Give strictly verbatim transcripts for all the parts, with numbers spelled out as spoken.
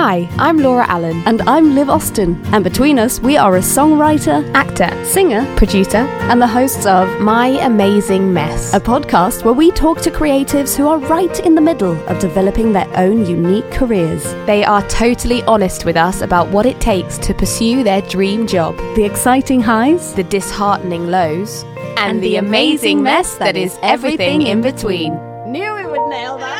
Hi, I'm Laura Allen. And I'm Liv Austin. And between us, we are a songwriter, actor, singer, producer, and the hosts of My Amazing Mess, a podcast where we talk to creatives who are right in the middle of developing their own unique careers. They are totally honest with us about what it takes to pursue their dream job. The exciting highs, the disheartening lows, and, and the amazing mess that is everything in between. Knew we would nail that.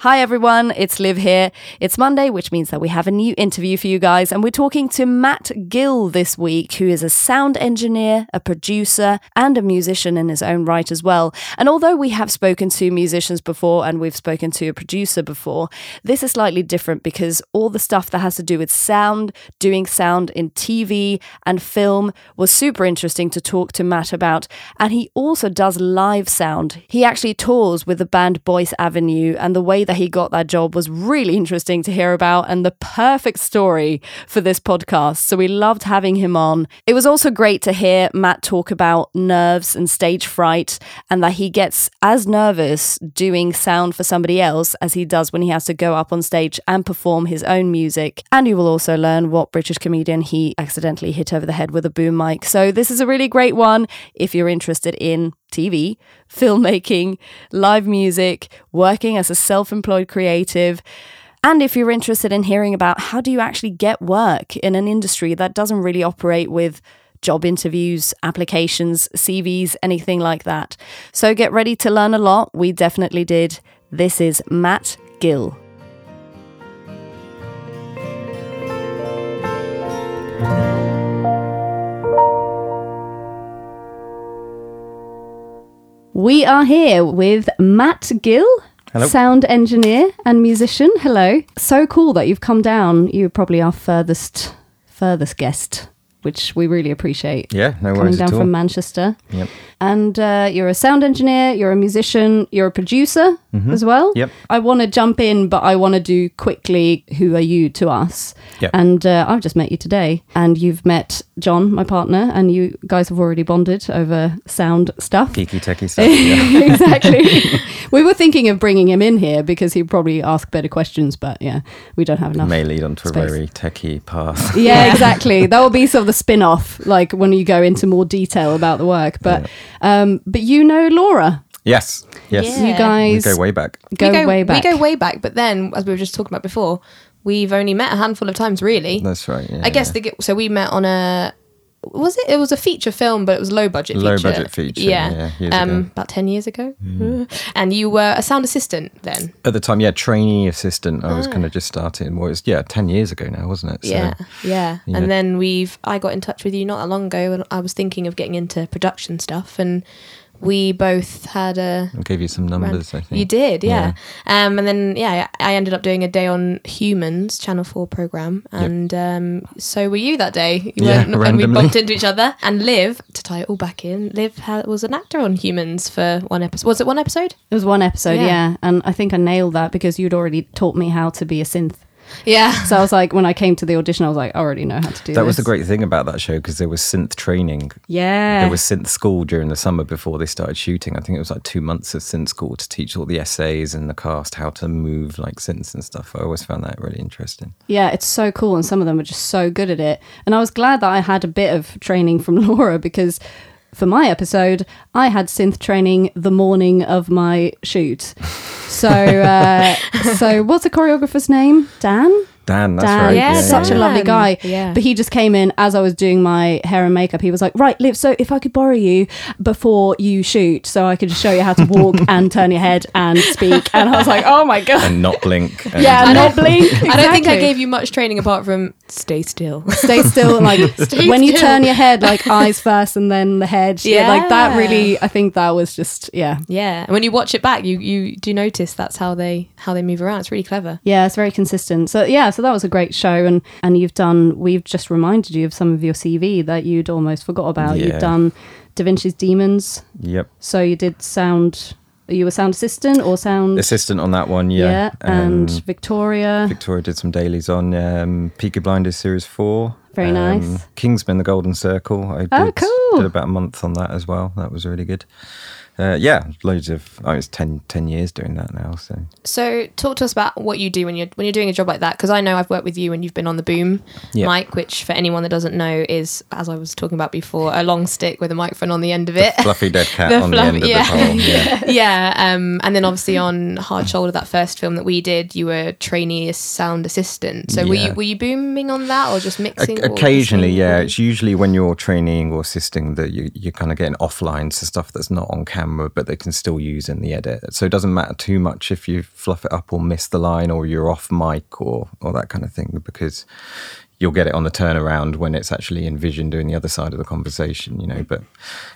Hi everyone, it's Liv here. It's Monday, which means that we have a new interview for you guys, and we're talking to Matt Gill this week, who is a sound engineer, a producer, and a musician in his own right as well. And although we have spoken to musicians before and we've spoken to a producer before, this is slightly different because all the stuff that has to do with sound, doing sound in T V and film, was super interesting to talk to Matt about. And he also does live sound. He actually tours with the band Boyce Avenue, and the way that he got that job was really interesting to hear about, and the perfect story for this podcast. So we loved having him on. It was also great to hear Matt talk about nerves and stage fright, and that he gets as nervous doing sound for somebody else as he does when he has to go up on stage and perform his own music. And you will also learn what British comedian he accidentally hit over the head with a boom mic. So this is a really great one if you're interested in T V, filmmaking, live music, working as a self-employed creative. And if you're interested in hearing about how do you actually get work in an industry that doesn't really operate with job interviews, applications, C Vs, anything like that. So get ready to learn a lot. We definitely did. This is Matt Gill. We are here with Matt Gill, Hello. Sound engineer and musician. Hello. So cool that you've come down. You're probably our furthest, furthest guest, which we really appreciate. Yeah, no worries at all. Coming down from Manchester. Yep. And uh, you're a sound engineer, you're a musician, you're a producer mm-hmm. as well. Yep. I want to jump in, but I want to do quickly who are you to us. Yep. And uh, I've just met you today, and you've met John, my partner, and you guys have already bonded over sound stuff. Geeky techie stuff. Yeah. Exactly. We were thinking of bringing him in here because he'd probably ask better questions, but yeah, we don't have enough. It may lead onto space. A very techie path. Yeah, exactly. That will be sort of the spin-off, like when you go into more detail about the work, but yeah. um but you know Laura. Yes, yes. Yeah. You guys we go way back. Go, we go way back. We go way back, but then, as we were just talking about before, we've only met a handful of times, really. That's right. Yeah, I guess yeah. the, so. We met on a was it? It was a feature film, but it was low budget. Low feature. budget feature. Yeah, yeah um, ago. about ten years ago. Mm. And you were a sound assistant then. At the time, yeah, trainee assistant. I ah. was kind of just starting. Well, it was yeah, ten years ago now, wasn't it? So, yeah, yeah, yeah. And then we've. I got in touch with you not that long ago, and I was thinking of getting into production stuff and. We both had a... I gave you some numbers, round. I think. You did, yeah. yeah. Um, and then, yeah, I ended up doing a day on Humans, Channel four programme, and yep. um, so were you that day. You yeah, randomly. And we bumped into each other. And Liv, to tie it all back in, Liv had, was an actor on Humans for one episode. Was it one episode? It was one episode, yeah. yeah. And I think I nailed that because you'd already taught me how to be a synth. Yeah. So I was like, when I came to the audition, I was like, I already know how to do that. That was the great thing about that show because there was synth training. Yeah. There was synth school during the summer before they started shooting. I think it was like two months of synth school to teach all the S As and the cast how to move like synths and stuff. I always found that really interesting. Yeah, it's so cool. And some of them are just so good at it. And I was glad that I had a bit of training from Laura because... For my episode, I had synth training the morning of my shoot. So, uh, so what's the choreographer's name? Dan? Dan, that's Dan. right. Yeah, yeah such yeah. a lovely guy. Yeah. But he just came in as I was doing my hair and makeup. He was like, right, Liv, so if I could borrow you before you shoot, so I could just show you how to walk and turn your head and speak. And I was like, oh my God. And not blink. And yeah, and not blink. Exactly. I don't think I gave you much training apart from stay still. Stay still. Like stay when still. You turn your head, like eyes first and then the head. Yeah. yeah, like that really, I think that was just, yeah. Yeah, and when you watch it back, you, you do notice that's how they how they move around. It's really clever. Yeah, it's very consistent. So yeah, so that was a great show. And, and you've done, we've just reminded you of some of your C V that you'd almost forgot about. Yeah. You've done Da Vinci's Demons. Yep. So you did sound... Are you a sound assistant or sound... Assistant on that one, yeah. Yeah, and um, Victoria. Victoria did some dailies on um, Peaky Blinders Series four. Very um, nice. Kingsman, The Golden Circle. I did, oh, cool. did about a month on that as well. That was really good. uh, yeah, loads of. Oh, it's ten, ten years doing that now. So, so talk to us about what you do when you're when you're doing a job like that, because I know I've worked with you and you've been on the boom yeah. mic, which for anyone that doesn't know is, as I was talking about before, a long stick with a microphone on the end of it, the fluffy dead cat the on fluff- the end of yeah. the pole. Yeah, yeah. Um, and then obviously on Hard Shoulder, that first film that we did, you were trainee sound assistant. So yeah. were you were you booming on that or just mixing? O- occasionally, or yeah. It's usually when you're training or assisting that you you're kind of getting offlines to stuff that's not on camera but they can still use in the edit, so it doesn't matter too much if you fluff it up or miss the line or you're off mic or or that kind of thing, because you'll get it on the turnaround when it's actually envisioned doing the other side of the conversation, you know. But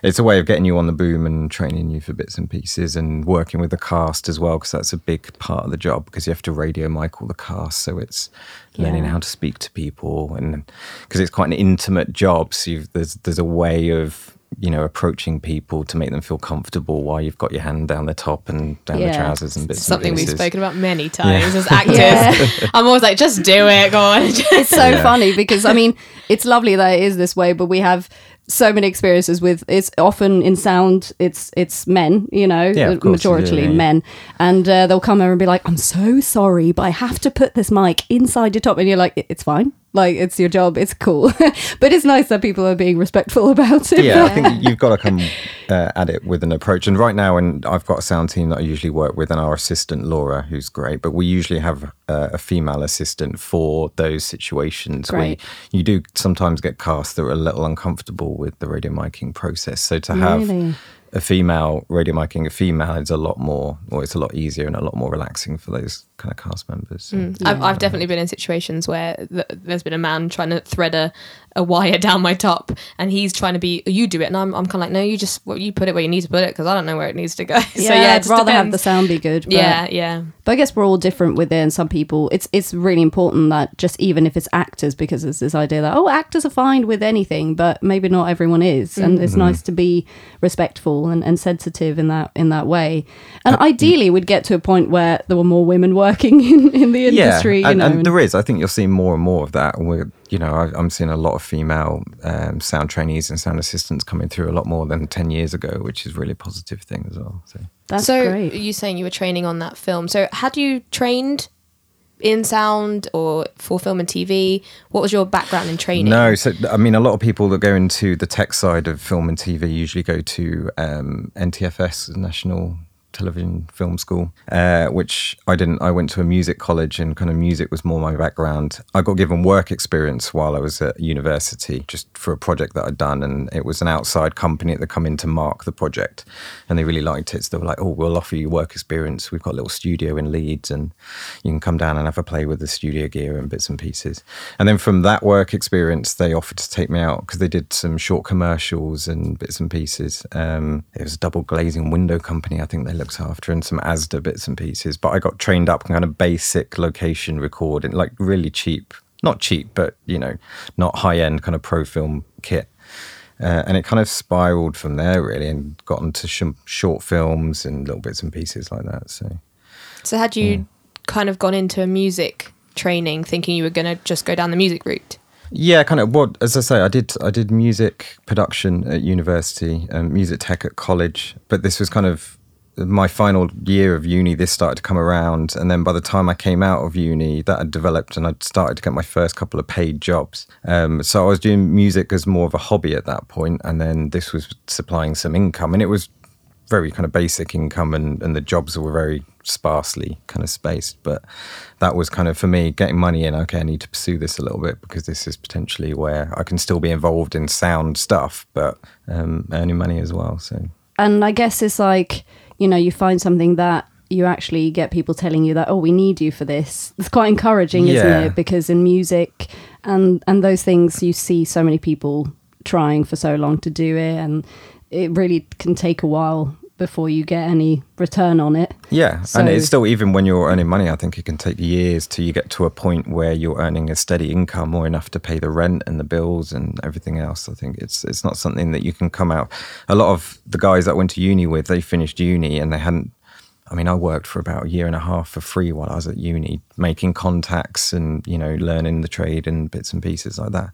it's a way of getting you on the boom and training you for bits and pieces and working with the cast as well, because that's a big part of the job, because you have to radio mic all the cast. So it's yeah. learning how to speak to people, and because it's quite an intimate job. So you've, there's there's a way of, you know, approaching people to make them feel comfortable while you've got your hand down the top and down yeah. the trousers and bits something and pieces. We've spoken about many times yeah. as actors. Yeah. I'm always like, just do it, go on. It's so yeah. funny because, I mean, it's lovely that it is this way, but we have so many experiences with, it's often in sound, it's it's men, you know, yeah, majoritarily yeah, yeah. men. And uh, they'll come over and be like, I'm so sorry, but I have to put this mic inside your top. And you're like, it's fine. Like, it's your job, it's cool. But it's nice that people are being respectful about it. Yeah, I think you've got to come uh, at it with an approach. And right now, and I've got a sound team that I usually work with and our assistant, Laura, who's great. But we usually have uh, a female assistant for those situations. Great. Where you do sometimes get cast that are a little uncomfortable with the radio micing process. So to have... Really? A female radio micing, a female is a lot more, or it's a lot easier and a lot more relaxing for those kind of cast members. So, mm. yeah. I've, I've definitely been in situations where th- there's been a man trying to thread a, a wire down my top, and he's trying to be, you do it, and I'm, I'm kind of like, no, you just well, you put it where you need to put it, because I don't know where it needs to go. Yeah, so yeah, I'd rather depends. have the sound be good. But, yeah, yeah. But I guess we're all different with it, and some people, it's it's really important that just even if it's actors, because there's this idea that oh, actors are fine with anything, but maybe not everyone is, mm. and it's mm. nice to be respectful. And, and sensitive in that in that way, and uh, ideally we'd get to a point where there were more women working in, in the industry. Yeah, and, you know, and, and there is. I think you'll see more and more of that. We're, you know, I, I'm seeing a lot of female um, sound trainees and sound assistants coming through a lot more than ten years ago, which is really a positive thing as well. So that's so great. You saying you were training on that film? So had you trained in sound or for film and T V? What was your background in training? No, so I mean, a lot of people that go into the tech side of film and T V usually go to um, N T F S, National Television Film School, uh, which I didn't. I went to a music college, and kind of music was more my background. I got given work experience while I was at university, just for a project that I'd done, and it was an outside company that come in to mark the project, and they really liked it. So they were like, "Oh, we'll offer you work experience. We've got a little studio in Leeds, and you can come down and have a play with the studio gear and bits and pieces." And then from that work experience, they offered to take me out because they did some short commercials and bits and pieces. Um, it was a double glazing window company, I think they looked after, and some Asda bits and pieces. But I got trained up in kind of basic location recording, like really cheap, not cheap, but, you know, not high-end kind of pro film kit. Uh, and it kind of spiraled from there, really, and got into sh- short films and little bits and pieces like that. So, so had you yeah. kind of gone into a music training thinking you were going to just go down the music route? Yeah, kind of. Well, as I say, I did I did music production at university, um, music tech at college, but this was kind of my final year of uni. This started to come around, and then by the time I came out of uni, that had developed, and I'd started to get my first couple of paid jobs. Um, so I was doing music as more of a hobby at that point, and then this was supplying some income, and it was very kind of basic income, and, and the jobs were very sparsely kind of spaced, but that was kind of for me getting money in. Okay, I need to pursue this a little bit, because this is potentially where I can still be involved in sound stuff, but um, earning money as well. So, and I guess it's like, you know, you find something that you actually get people telling you that, oh, we need you for this. It's quite encouraging, yeah. isn't it? Because in music and, and those things, you see so many people trying for so long to do it, and it really can take a while before you get any return on it. Yeah, so, and it's still, even when you're earning money, I think it can take years till you get to a point where you're earning a steady income or enough to pay the rent and the bills and everything else. I think it's it's not something that you can come out. A lot of the guys that I went to uni with, they finished uni and they hadn't, I mean, I worked for about a year and a half for free while I was at uni, making contacts and, you know, learning the trade and bits and pieces like that.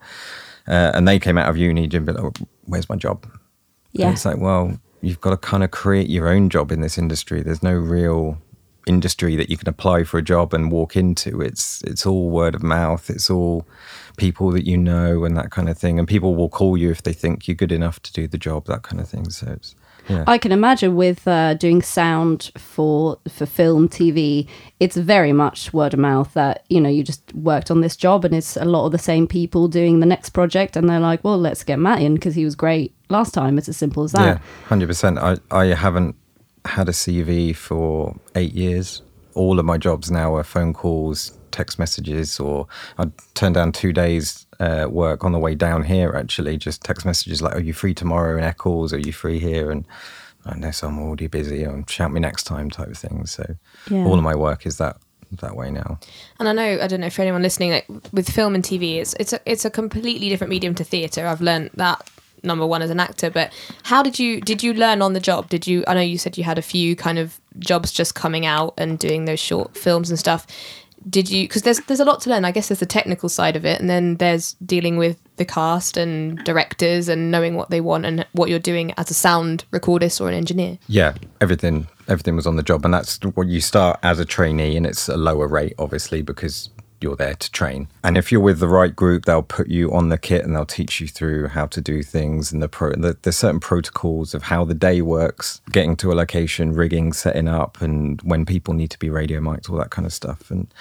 Uh, and they came out of uni and been like, oh, where's my job? Yeah. And it's like, well, you've got to kind of create your own job in this industry. There's no real industry that you can apply for a job and walk into. It's it's all word of mouth. It's all people that you know and that kind of thing. And people will call you if they think you're good enough to do the job, that kind of thing. So it's, yeah. I can imagine with uh, doing sound for for film, T V, it's very much word of mouth that, you know, you just worked on this job and it's a lot of the same people doing the next project. And they're like, well, let's get Matt in because he was great last time. It's as simple as that. Yeah, one hundred percent. I, I haven't had a C V for eight years. All of my jobs now are phone calls, text messages, or I turned down two days uh, work on the way down here, actually, just text messages like, are you free tomorrow in Eccles? Are you free here? And I know, so I'm already busy, and shout me next time type of thing. So yeah. All of my work is that that way now. And I know, I don't know, for anyone listening, like with film and T V, it's, it's, a, it's a completely different medium to theatre. I've learned that, number one, as an actor. But how did you did you learn on the job? Did you I know you said you had a few kind of jobs just coming out and doing those short films and stuff. Did you, because there's there's a lot to learn. I guess there's the technical side of it, and then there's dealing with the cast and directors and knowing what they want and what you're doing as a sound recordist or an engineer. Yeah, everything everything was on the job, and that's what you start as a trainee, and it's a lower rate obviously because you're there to train. And if you're with the right group, they'll put you on the kit and they'll teach you through how to do things. And the pro- the, there's certain protocols of how the day works, getting to a location, rigging, setting up, and when people need to be radio mic'd, all that kind of stuff. And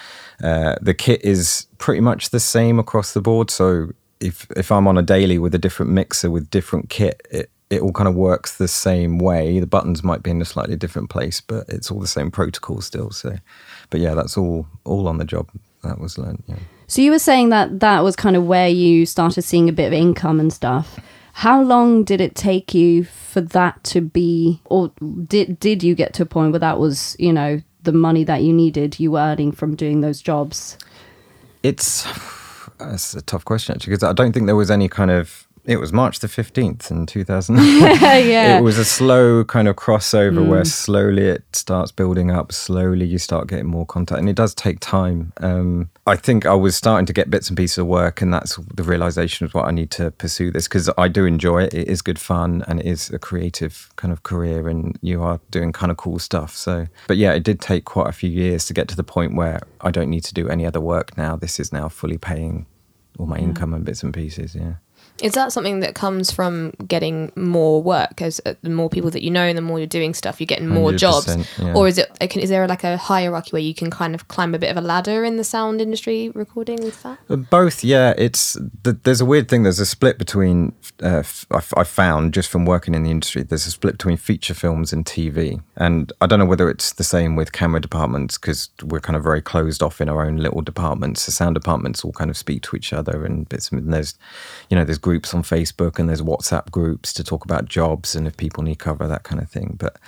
uh, the kit is pretty much the same across the board. So if, if I'm on a daily with a different mixer with different kit, it, it all kind of works the same way. The buttons might be in a slightly different place, but it's all the same protocol still. So, but yeah, that's all all on the job. That was learned, yeah. So you were saying that that was kind of where you started seeing a bit of income and stuff. How long did it take you for that to be, or did did you get to a point where that was, you know, the money that you needed, you were earning from doing those jobs? It's, it's a tough question, actually, because I don't think there was any kind of, it was March the fifteenth in two thousand. Yeah, yeah. It was a slow kind of crossover mm. where slowly it starts building up, slowly you start getting more contact, and it does take time. Um, I think I was starting to get bits and pieces of work, and that's the realisation of what I need to pursue this, because I do enjoy it. It is good fun and it is a creative kind of career, and you are doing kind of cool stuff. So, but yeah, it did take quite a few years to get to the point where I don't need to do any other work now. This is now fully paying all my yeah. income and bits and pieces, yeah. Is that something that comes from getting more work? As uh, the more people that you know and the more you're doing stuff, you're getting more jobs? Yeah. Or is it? Is there like a hierarchy where you can kind of climb a bit of a ladder in the sound industry recording with that? Both, yeah. It's th- There's a weird thing. There's a split between, uh, f- I, f- I found just from working in the industry, there's a split between feature films and T V. And I don't know whether it's the same with camera departments, because we're kind of very closed off in our own little departments. The sound departments all kind of speak to each other and bits and there's, you know, there's groups on Facebook and there's WhatsApp groups to talk about jobs and if people need cover, that kind of thing. But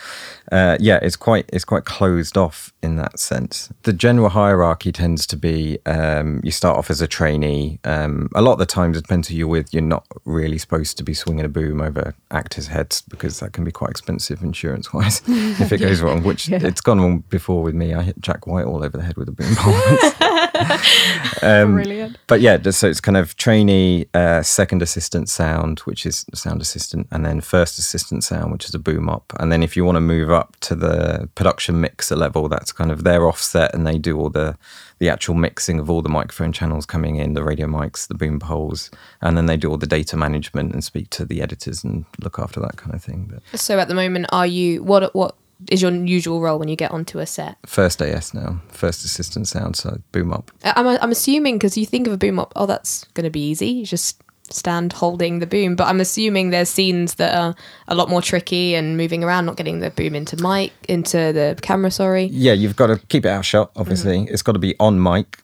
uh, yeah, it's quite it's quite closed off in that sense. The general hierarchy tends to be um, you start off as a trainee. Um, a lot of the times, it depends who you're with, you're not really supposed to be swinging a boom over actors' heads because that can be quite expensive insurance-wise if it goes wrong, which yeah. it's gone wrong before with me. I hit Jack White all over the head with a boom once. um, Brilliant. But yeah, so it's kind of trainee, uh, second assistant sound, which is sound assistant, and then first assistant sound, which is a boom up. And then if you want to move up to the production mixer level, that's kind of their offset, and they do all the the actual mixing of all the microphone channels coming in, the radio mics, the boom poles, and then they do all the data management and speak to the editors and look after that kind of thing. But so at the moment, are you what what is your usual role when you get onto a set? First A S now, first assistant sound, so boom up. I'm I'm assuming, because you think of a boom up, oh, that's going to be easy. You just stand holding the boom, but I'm assuming there's scenes that are a lot more tricky and moving around, not getting the boom into mic into the camera sorry yeah you've got to keep it out of shot, obviously. Mm-hmm. It's got to be on mic,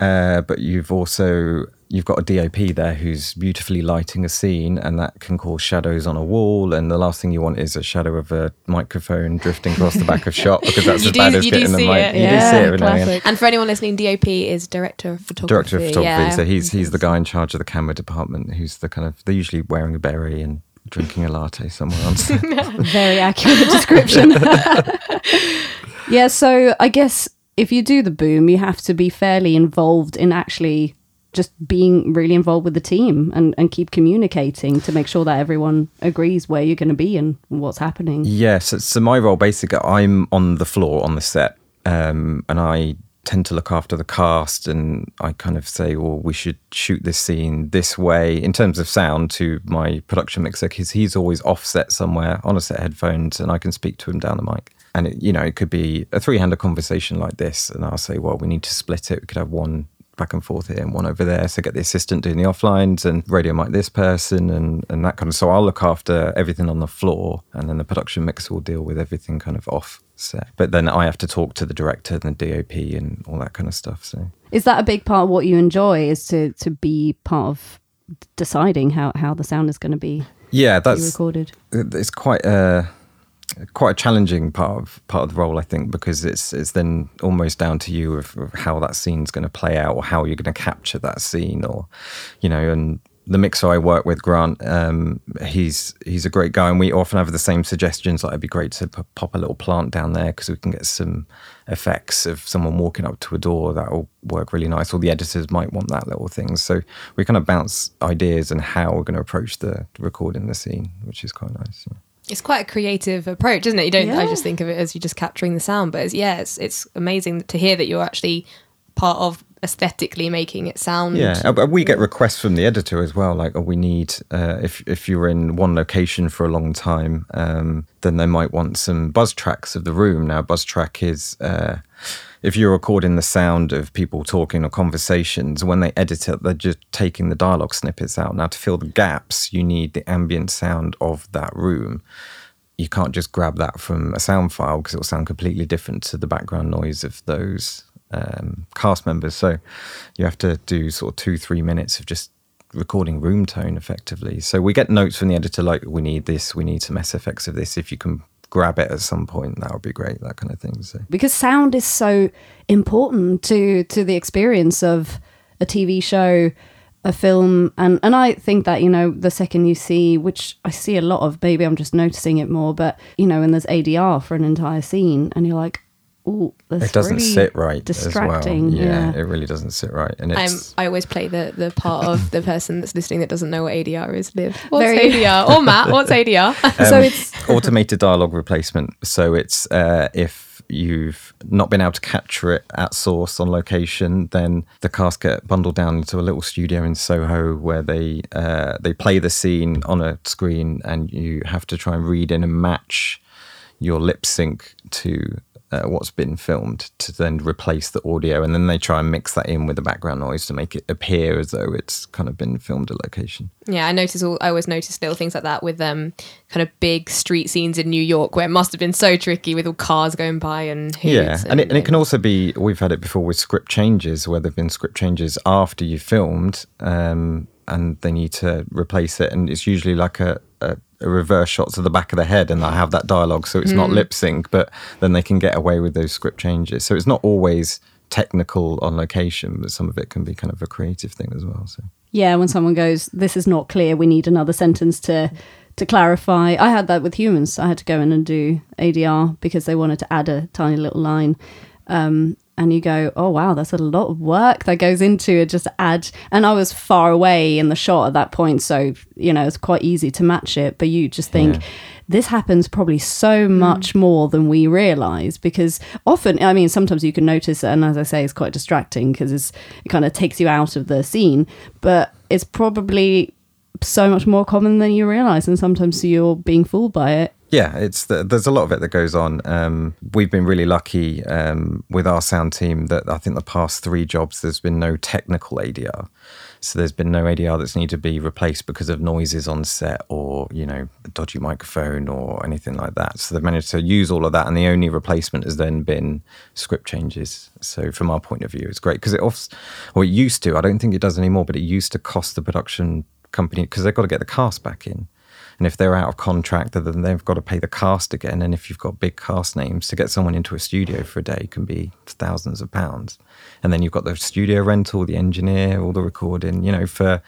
uh but you've also you've got a D O P there who's beautifully lighting a scene, and that can cause shadows on a wall. And the last thing you want is a shadow of a microphone drifting across the back of shot, because that's as do, bad as getting the mic. It. You yeah, do see it. Classic. And for anyone listening, D O P is director of photography. Director of photography. Yeah. So he's he's the guy in charge of the camera department, who's the kind of, they're usually wearing a beret and drinking a latte somewhere on set. Very accurate description. Yeah. So I guess if you do the boom, you have to be fairly involved in actually just being really involved with the team and, and keep communicating to make sure that everyone agrees where you're going to be and what's happening. Yeah, so, so my role, basically, I'm on the floor on the set um, and I tend to look after the cast, and I kind of say, well, we should shoot this scene this way in terms of sound to my production mixer, because he's always offset somewhere on a set of headphones and I can speak to him down the mic. And, it, you know, it could be a three-hander conversation like this, and I'll say, well, we need to split it. We could have one back and forth here and one over there. So get the assistant doing the offlines and radio mic this person and, and that kind of. So I'll look after everything on the floor, and then the production mixer will deal with everything kind of off set. But then I have to talk to the director and the D O P and all that kind of stuff. So is that a big part of what you enjoy, is to, to be part of deciding how, how the sound is going to be? Yeah, that's recorded. It's quite a... quite a challenging part of part of the role, I think, because it's it's then almost down to you of, of how that scene's going to play out, or how you're going to capture that scene, or, you know. And the mixer I work with, Grant, um, he's he's a great guy, and we often have the same suggestions, like it'd be great to p- pop a little plant down there because we can get some effects of someone walking up to a door that'll work really nice, or the editors might want that little thing. So we kind of bounce ideas and how we're going to approach the recording the scene, which is quite nice. Yeah. It's quite a creative approach, isn't it? You don't. Yeah. I just think of it as you're just capturing the sound, but it's, yeah, it's, it's amazing to hear that you're actually part of aesthetically making it sound. Yeah, we get requests from the editor as well, like, oh, we need, uh, if if you're in one location for a long time, um, then they might want some buzz tracks of the room. Now, buzz track is... Uh, if you're recording the sound of people talking or conversations, when they edit it, they're just taking the dialogue snippets out. Now, to fill the gaps, you need the ambient sound of that room. You can't just grab that from a sound file, because it'll sound completely different to the background noise of those um, cast members. So you have to do sort of two, three minutes of just recording room tone effectively. So we get notes from the editor like, we need this, we need some S F X of this. If you can grab it at some point, that would be great, that kind of thing. So because sound is so important to to the experience of a T V show, a film, and and I think that, you know, the second you see, which I see a lot of, maybe I'm just noticing it more, but, you know, when there's A D R for an entire scene and you're like, oh, it doesn't really sit right. Distracting. As well. Yeah, yeah, it really doesn't sit right. And it's... I always play the, the part of the person that's listening that doesn't know what A D R is. Liv, what's Very... A D R? Or Matt, what's A D R? Um, so it's automated dialogue replacement. So it's uh, if you've not been able to capture it at source on location, then the cast get bundled down into a little studio in Soho where they uh, they play the scene on a screen, and you have to try and read in and match your lip sync to. Uh, what's been filmed, to then replace the audio, and then they try and mix that in with the background noise to make it appear as though it's kind of been filmed at location. Yeah, I notice all. I always notice little things like that with um kind of big street scenes in New York, where it must have been so tricky with all cars going by and hoods. Yeah, and, and, it, and it can also be, we've had it before with script changes, where there've been script changes after you filmed, um, and they need to replace it, and it's usually like a. a A reverse shot to the back of the head, and I have that dialogue, so it's mm. not lip sync, but then they can get away with those script changes. So it's not always technical on location, but some of it can be kind of a creative thing as well. So yeah, when someone goes, this is not clear, we need another sentence to to clarify. I had that with Humans. I had to go in and do A D R because they wanted to add a tiny little line, um and you go, oh wow, that's a lot of work that goes into it just to add. And I was far away in the shot at that point, so, you know, it's quite easy to match it. But you just think, yeah. This happens probably so much mm. more than we realise, because often, I mean, sometimes you can notice, and as I say, it's quite distracting because it's it kind of takes you out of the scene. But it's probably so much more common than you realise, and sometimes you're being fooled by it. Yeah, it's the, there's a lot of it that goes on. Um, we've been really lucky um, with our sound team that I think the past three jobs, there's been no technical A D R. So there's been no A D R that's needed to be replaced because of noises on set, or, you know, a dodgy microphone or anything like that. So they've managed to use all of that, and the only replacement has then been script changes. So from our point of view, it's great because it offs, or it used to, I don't think it does anymore, but it used to cost the production company because they've got to get the cast back in. And if they're out of contract, then they've got to pay the cast again. And if you've got big cast names, to get someone into a studio for a day can be thousands of pounds. And then you've got the studio rental, the engineer, all the recording, you know, for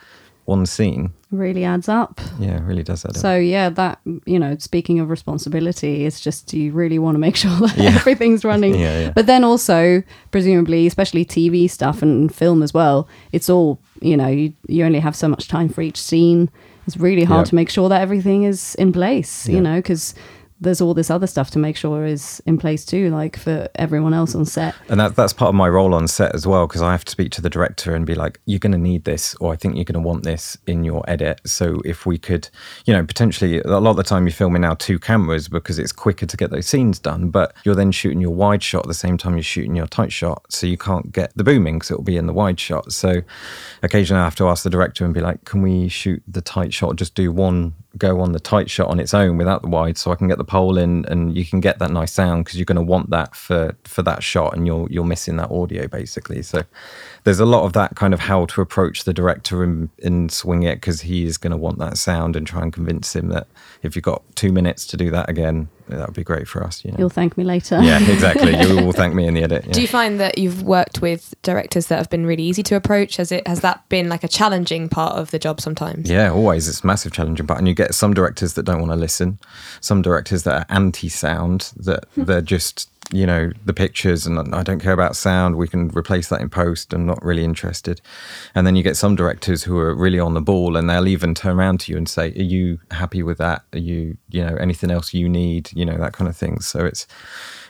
one scene. Really adds up. Yeah, it really does add up. So yeah, that, you know, speaking of responsibility, it's just you really want to make sure that yeah. everything's running. yeah, yeah. But then also, presumably, especially T V stuff and film as well, it's all, you know, you, you only have so much time for each scene. It's really hard yeah. to make sure that everything is in place, yeah. you know, because there's all this other stuff to make sure is in place too, like for everyone else on set. And that, that's part of my role on set as well, because I have to speak to the director and be like, you're going to need this, or I think you're going to want this in your edit. So if we could, you know, potentially a lot of the time you're filming now two cameras because it's quicker to get those scenes done, but you're then shooting your wide shot at the same time you're shooting your tight shot. So you can't get the booming because it'll be in the wide shot. So occasionally I have to ask the director and be like, can we shoot the tight shot, just do one go on the tight shot on its own without the wide, so I can get the pole in and you can get that nice sound, because you're going to want that for for that shot, and you're you're missing that audio basically. So there's a lot of that kind of how to approach the director and, and swing it, because he is going to want that sound, and try and convince him that if you've got two minutes to do that again, that would be great for us. You know? You'll thank me later. Yeah, exactly. You will thank me in the edit. Yeah. Do you find that you've worked with directors that have been really easy to approach? Has it has that been like a challenging part of the job sometimes? Yeah, always. It's a massive challenging part. And you get some directors that don't want to listen, some directors that are anti-sound, that they're just, you know, the pictures and I don't care about sound, we can replace that in post, I'm not really interested. And then you get some directors who are really on the ball, and they'll even turn around to you and say, are you happy with that? Are you, you know, anything else you need, you know, that kind of thing. So it's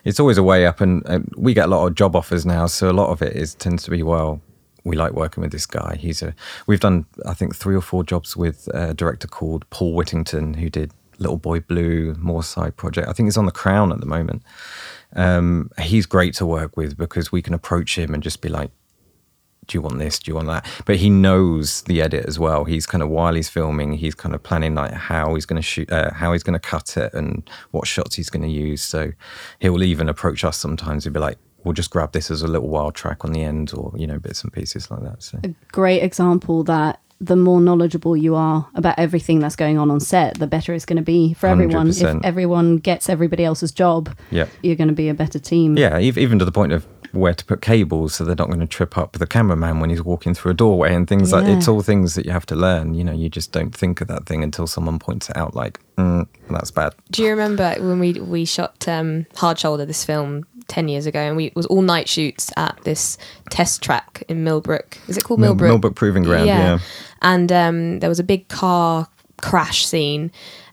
it's always a way up, and, and we get a lot of job offers now, so a lot of it is tends to be, well, we like working with this guy. He's a we've done I think three or four jobs with a director called Paul Whittington, who did Little Boy Blue, Moorside project. I think he's on The Crown at the moment. Um, he's great to work with because we can approach him and just be like, do you want this? Do you want that? But he knows the edit as well. He's kind of, while he's filming, he's kind of planning like how he's going to shoot, uh, how he's going to cut it and what shots he's going to use. So he will even approach us sometimes. He'll be like, we'll just grab this as a little wild track on the end, or, you know, bits and pieces like that. So. A great example that the more knowledgeable you are about everything that's going on on set, the better it's going to be for everyone. one hundred percent. If everyone gets everybody else's job, yep. you're going to be a better team. Yeah, even to the point of where to put cables so they're not going to trip up the cameraman when he's walking through a doorway and things yeah. like that. It's all things that you have to learn. You know, you just don't think of that thing until someone points it out like, mm, that's bad. Do you remember when we, we shot um, Hard Shoulder, this film, ten years ago, and we it was all night shoots at this test track in Millbrook. Is it called Millbrook? Mill, Millbrook Proving Ground, yeah. yeah. And um, there was a big car crash scene,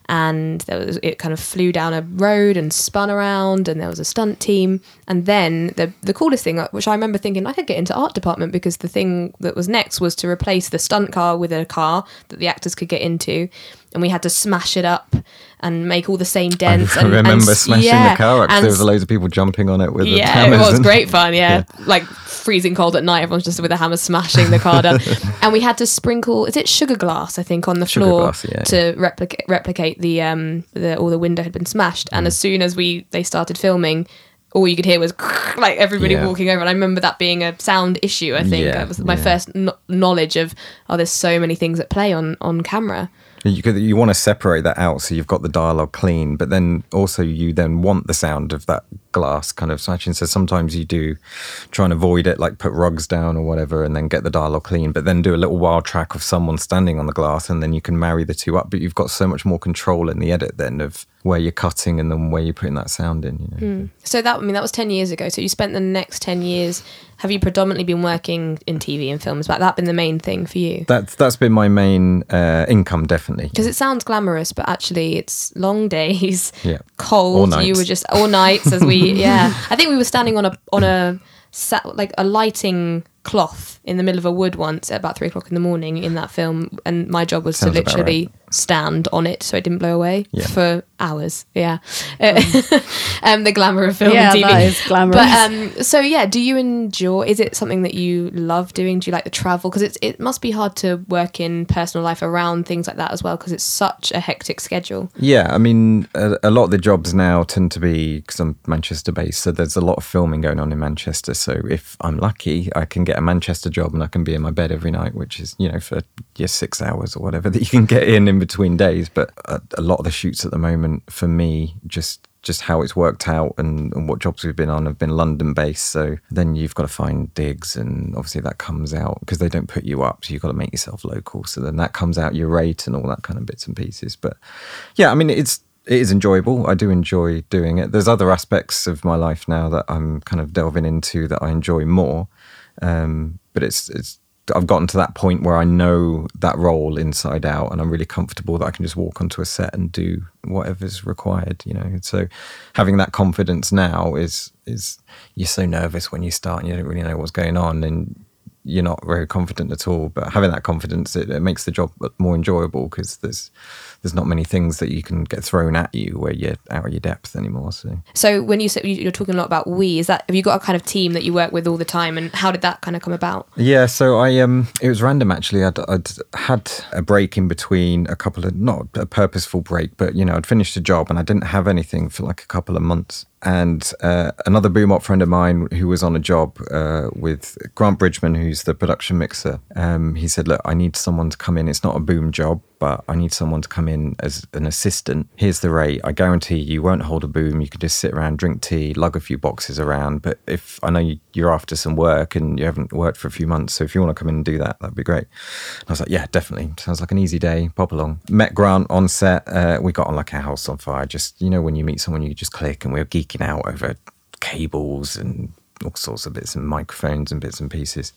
and there was, it kind of flew down a road and spun around, and there was a stunt team. And then the the coolest thing, which I remember thinking I could get into art department, because the thing that was next was to replace the stunt car with a car that the actors could get into, and we had to smash it up and make all the same dents. I remember and, and, smashing yeah, the car up because there was loads of people jumping on it with yeah, the hammers. Yeah, it was great fun, yeah. yeah. Like freezing cold at night, everyone's just with a hammer smashing the car down. And we had to sprinkle, is it sugar glass, I think, on the sugar floor glass, yeah, to yeah. replicate replicate the, um, the, all the window had been smashed. And mm. as soon as we they started filming, all you could hear was like everybody yeah. walking over. And I remember that being a sound issue, I think. Yeah, that was my yeah. first no- knowledge of, oh, there's so many things at play on, on camera. You, could, you want to separate that out so you've got the dialogue clean, but then also you then want the sound of that glass kind of smashing. So sometimes you do try and avoid it, like put rugs down or whatever, and then get the dialogue clean, but then do a little wild track of someone standing on the glass, and then you can marry the two up. But you've got so much more control in the edit then of where you're cutting and then where you're putting that sound in. You know? Mm. So that, I mean, that was ten years ago. So you spent the next ten years... Have you predominantly been working in T V and films? Has that been the main thing for you? That's, that's been my main uh, income, definitely. Because it sounds glamorous, but actually it's long days, yeah. cold. You were just all nights as we, yeah. I think we were standing on a on a like a lighting cloth in the middle of a wood once at about three o'clock in the morning in that film, and my job was sounds to literally right. stand on it so it didn't blow away yeah. for hours. Yeah, um, um, the glamour of film yeah, and T V. Yeah, that is glamorous. But um, so yeah, do you enjoy? Is it something that you love doing? Do you like the travel? Because it's it must be hard to work in personal life around things like that as well, because it's such a hectic schedule. Yeah, I mean, a, a lot of the jobs now tend to be, because I'm Manchester based, so there's a lot of filming going on in Manchester. So if I'm lucky, I can get a Manchester job and I can be in my bed every night, which is, you know, for your six hours or whatever that you can get in in between days. But a, a lot of the shoots at the moment for me just just how it's worked out and, and what jobs we've been on have been London-based. So then you've got to find digs, and obviously that comes out because they don't put you up. So you've got to make yourself local. So then that comes out your rate and all that kind of bits and pieces. But yeah, I mean, it's it is enjoyable. I do enjoy doing it. There's other aspects of my life now that I'm kind of delving into that I enjoy more. Um, but it's it's I've gotten to that point where I know that role inside out, and I'm really comfortable that I can just walk onto a set and do whatever's required, you know. So having that confidence now is, is you're so nervous when you start and you don't really know what's going on and you're not very confident at all. But having that confidence, it, it makes the job more enjoyable because there's there's not many things that you can get thrown at you where you're out of your depth anymore. So, so when you say you're talking a lot about we, is that have you got a kind of team that you work with all the time, and how did that kind of come about? Yeah, so I um, it was random actually. I'd, I'd had a break in between a couple of, not a purposeful break, but you know, I'd finished a job and I didn't have anything for like a couple of months. And uh, another boom-op friend of mine who was on a job uh, with Grant Bridgman, who's the production mixer, um, he said, look, I need someone to come in. It's not a boom job, but I need someone to come in as an assistant. Here's the rate. I guarantee you won't hold a boom. You can just sit around, drink tea, lug a few boxes around. But if I know you're after some work and you haven't worked for a few months, so if you want to come in and do that, that'd be great. And I was like, yeah, definitely. Sounds like an easy day. Pop along. Met Grant on set. Uh, we got on like a house on fire. Just, you know, when you meet someone, you just click, and we were geeking out over cables and all sorts of bits and microphones and bits and pieces.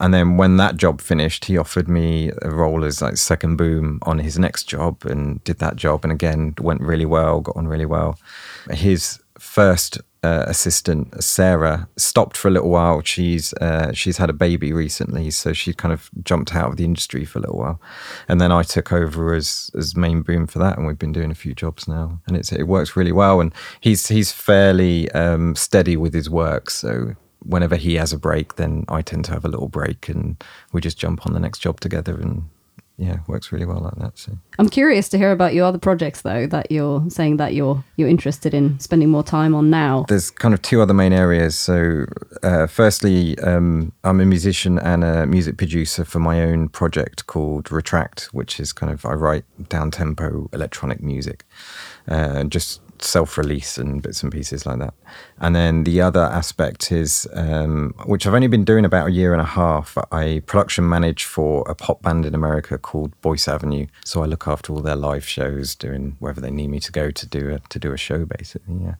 And then when that job finished, he offered me a role as like second boom on his next job, and did that job, and again went really well, got on really well. His first uh, assistant, Sarah, stopped for a little while. She's uh, she's had a baby recently, so she kind of jumped out of the industry for a little while. And then I took over as as main boom for that, and we've been doing a few jobs now, and it's it works really well. And he's he's fairly um, steady with his work, so whenever he has a break, then I tend to have a little break, and we just jump on the next job together, and yeah, works really well like that. So I'm curious to hear about your other projects, though, that you're saying that you're you're interested in spending more time on now. There's kind of two other main areas. So uh, firstly, um, I'm a musician and a music producer for my own project called Retract, which is kind of, I write down-tempo electronic music, uh, just self-release and bits and pieces like that. And then the other aspect is, um, which I've only been doing about a year and a half, I production manage for a pop band in America called Boyce Avenue. So I look after all their live shows, doing wherever they need me to go to do a, to do a show, basically, yeah.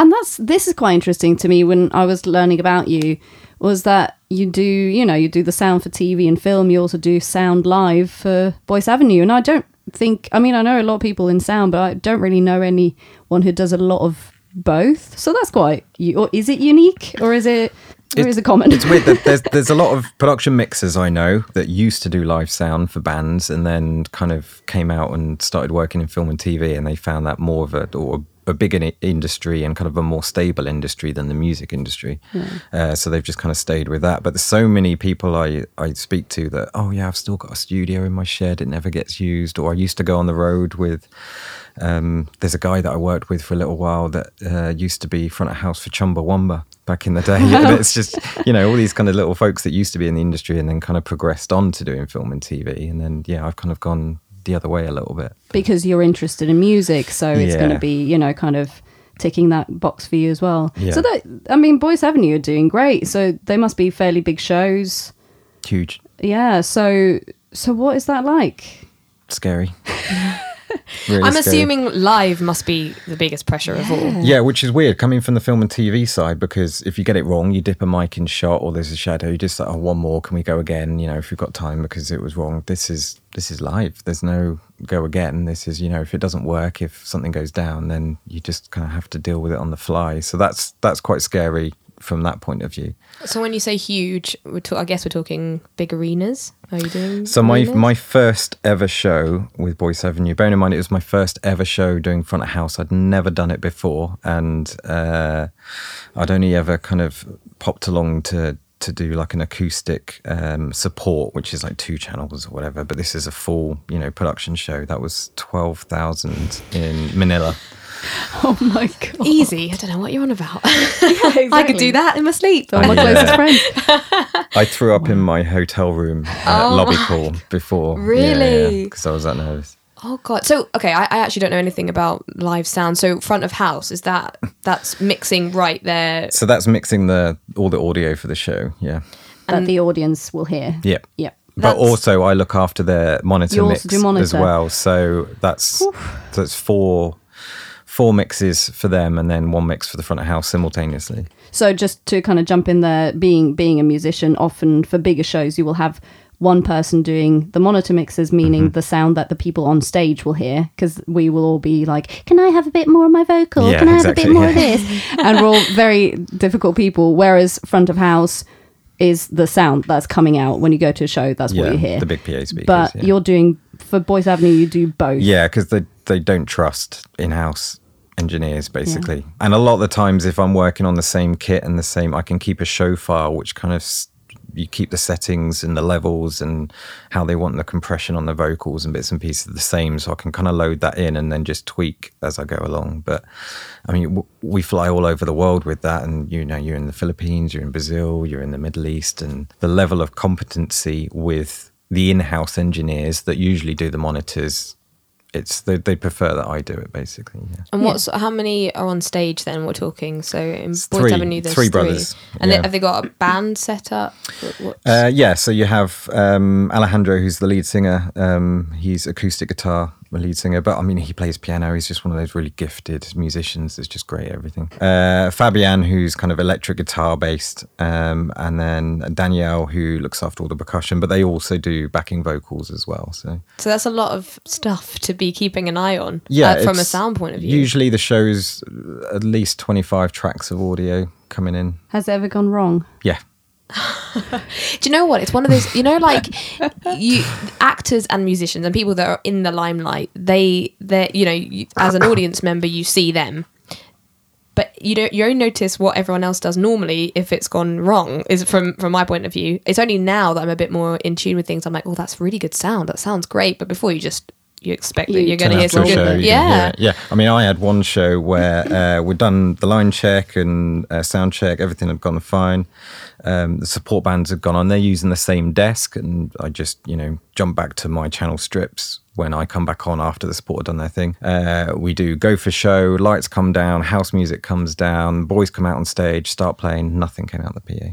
And that's this is quite interesting to me when I was learning about you, was that you do, you know, you do the sound for T V and film, you also do sound live for Boyce Avenue. And I don't think, I mean, I know a lot of people in sound, but I don't really know anyone who does a lot of both. So that's quite, or is it unique, or is it, or it, is it common? It's weird that there's, there's a lot of production mixers I know that used to do live sound for bands and then kind of came out and started working in film and T V, and they found that more of a, or a bigger industry and kind of a more stable industry than the music industry. Yeah. Uh, so they've just kind of stayed with that. But there's so many people I, I speak to that, oh yeah, I've still got a studio in my shed. It never gets used. Or I used to go on the road with, um, there's a guy that I worked with for a little while that uh, used to be front of house for Chumbawamba back in the day. And it's just, you know, all these kind of little folks that used to be in the industry and then kind of progressed on to doing film and T V. And then, yeah, I've kind of gone the other way a little bit. Because you're interested in music, so it's yeah. going to be, you know, kind of ticking that box for you as well. Yeah. So, that, I mean, Boyce Avenue are doing great, so they must be fairly big shows. Huge. Yeah, so so what is that like? Scary. Really I'm scary. Assuming live must be the biggest pressure yeah. of all. Yeah, which is weird coming from the film and T V side, because if you get it wrong, you dip a mic in shot or there's a shadow, you just like, oh, one more, can we go again? You know, if we've got time because it was wrong. This is this is live. There's no go again. This is, you know, if it doesn't work, if something goes down, then you just kind of have to deal with it on the fly. So that's that's quite scary from that point of view. So when you say huge, we're ta- I guess we're talking big arenas. Are you doing so my arenas? My first ever show with Boyce Avenue, bearing in mind it was my first ever show doing front of house. I'd never done it before, and uh, I'd only ever kind of popped along to to do like an acoustic um, support, which is like two channels or whatever, but this is a full, you know, production show. That was twelve thousand in Manila. Oh my God. Easy. I don't know what you're on about. Yeah, exactly. I could do that in my sleep. I'm my closest friend. I threw up wow. in my hotel room uh, oh lobby call before. Really? Because yeah, yeah, I was that nervous. Oh God. So, okay, I, I actually don't know anything about live sound. So front of house, is that, that's mixing right there? So that's mixing the all the audio for the show, yeah. That and the audience will hear. Yeah. Yeah. But that's, also I look after their monitor mix monitor. as well. So that's, that's four... Four mixes for them and then one mix for the front of house simultaneously. So just to kind of jump in there, being being a musician, often for bigger shows, you will have one person doing the monitor mixes, meaning mm-hmm. the sound that the people on stage will hear, because we will all be like, can I have a bit more of my vocal? Yeah, can I exactly, have a bit more yeah. of this? And we're all very difficult people, whereas front of house is the sound that's coming out when you go to a show. That's yeah, what you hear. The big P A speakers. But yeah. you're doing, for Boyce Avenue, you do both. Yeah, because they, they don't trust in-house engineers basically yeah. and a lot of the times if I'm working on the same kit and the same, I can keep a show file which kind of st- you keep the settings and the levels and how they want the compression on the vocals and bits and pieces the same, so I can kind of load that in and then just tweak as I go along. But I mean w- we fly all over the world with that, and you know, you're in the Philippines, you're in Brazil, you're in the Middle East, and the level of competency with the in-house engineers that usually do the monitors, It's they, they prefer that I do it basically. Yeah. And what's yeah. how many are on stage then? We're talking so in Boyce three, Avenue there's three brothers, three. and yeah. they, have they got a band set up? Uh, yeah, so you have um, Alejandro, who's the lead singer. Um, he's acoustic guitar, the lead singer, but I mean he plays piano. He's just one of those really gifted musicians. It's just great at everything. Uh, Fabian, who's kind of electric guitar based, um, and then Danielle, who looks after all the percussion, but they also do backing vocals as well. So so that's a lot of stuff to be. Keeping an eye on yeah, uh, from a sound point of view. Usually the show's at least twenty-five tracks of audio coming in. Has it ever gone wrong? Yeah. Do you know what? It's one of those, you know, like you actors and musicians and people that are in the limelight, they, they, you know, you, as an audience member, you see them. But you don't, you only notice what everyone else does normally if it's gone wrong, is from, from my point of view. It's only now that I'm a bit more in tune with things. I'm like, oh, that's really good sound. That sounds great. But before you just... you expect that you're going to hear some good yeah. yeah yeah I mean, I had one show where uh, we'd done the line check and uh, sound check, everything had gone fine, um, the support bands had gone on, they're using the same desk, and I just, you know, jump back to my channel strips when I come back on after the support had done their thing. Uh, we do go for show, lights come down, house music comes down, boys come out on stage, start playing, nothing came out the P A.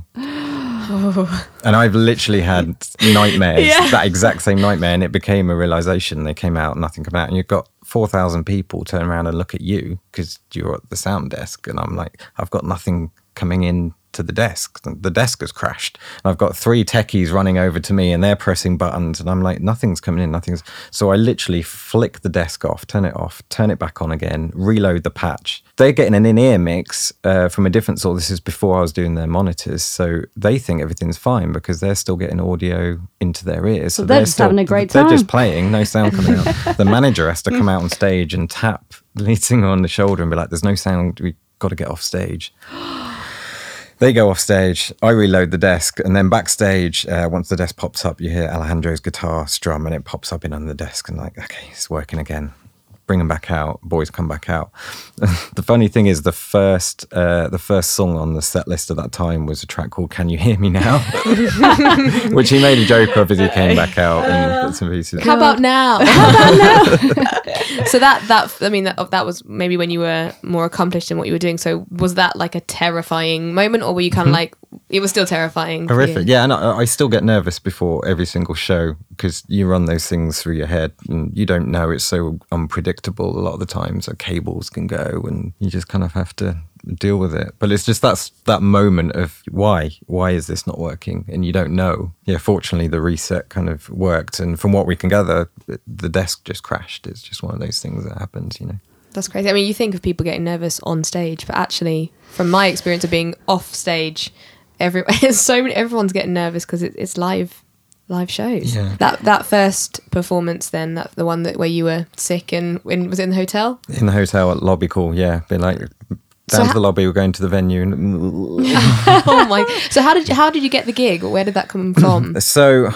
Oh. And I've literally had nightmares, yeah. that exact same nightmare, and it became a realisation. They came out, nothing came out, and you've got four thousand people turn around and look at you because you're at the sound desk, and I'm like, I've got nothing coming in to the desk. The desk has crashed. And I've got three techies running over to me, and they're pressing buttons, and I'm like, nothing's coming in, nothing's... So I literally flick the desk off, turn it off, turn it back on again, reload the patch. They're getting an in-ear mix uh, from a different sort. This is before I was doing their monitors, so they think everything's fine because they're still getting audio into their ears. So, so they're, they're just still, having a great time. They're just playing, no sound coming out. The manager has to come out on stage and tap the lead singer on the shoulder and be like, there's no sound, we've got to get off stage. They go off stage, I reload the desk, and then backstage, uh, once the desk pops up, you hear Alejandro's guitar strum and it pops up in under the desk, and like, okay, it's working again. Bring them back out, boys come back out. The funny thing is the first uh, the first song on the set list at that time was a track called Can You Hear Me Now? Which he made a joke of as he came back out and put some pieces. How about now? How about now? So that, that I mean, that, that was maybe when you were more accomplished in what you were doing. So was that like a terrifying moment, or were you kind of like, it was still terrifying? Horrific, yeah. And I, I still get nervous before every single show because you run those things through your head and you don't know. It's so unpredictable a lot of the times. So cables can go and you just kind of have to deal with it. But it's just that's that moment of why? Why is this not working? And you don't know. Yeah, fortunately, the reset kind of worked. And from what we can gather, the desk just crashed. It's just one of those things that happens, you know. That's crazy. I mean, you think of people getting nervous on stage, but actually, from my experience of being off stage, Every, so many, everyone's getting nervous because it, it's live live shows. Yeah. That that first performance then, that the one that where you were sick and in, was it in the hotel? In the hotel at lobby call, yeah. Been like down so to the lobby, we're going to the venue. And oh my! So how did you, how did you get the gig? Where did that come from? So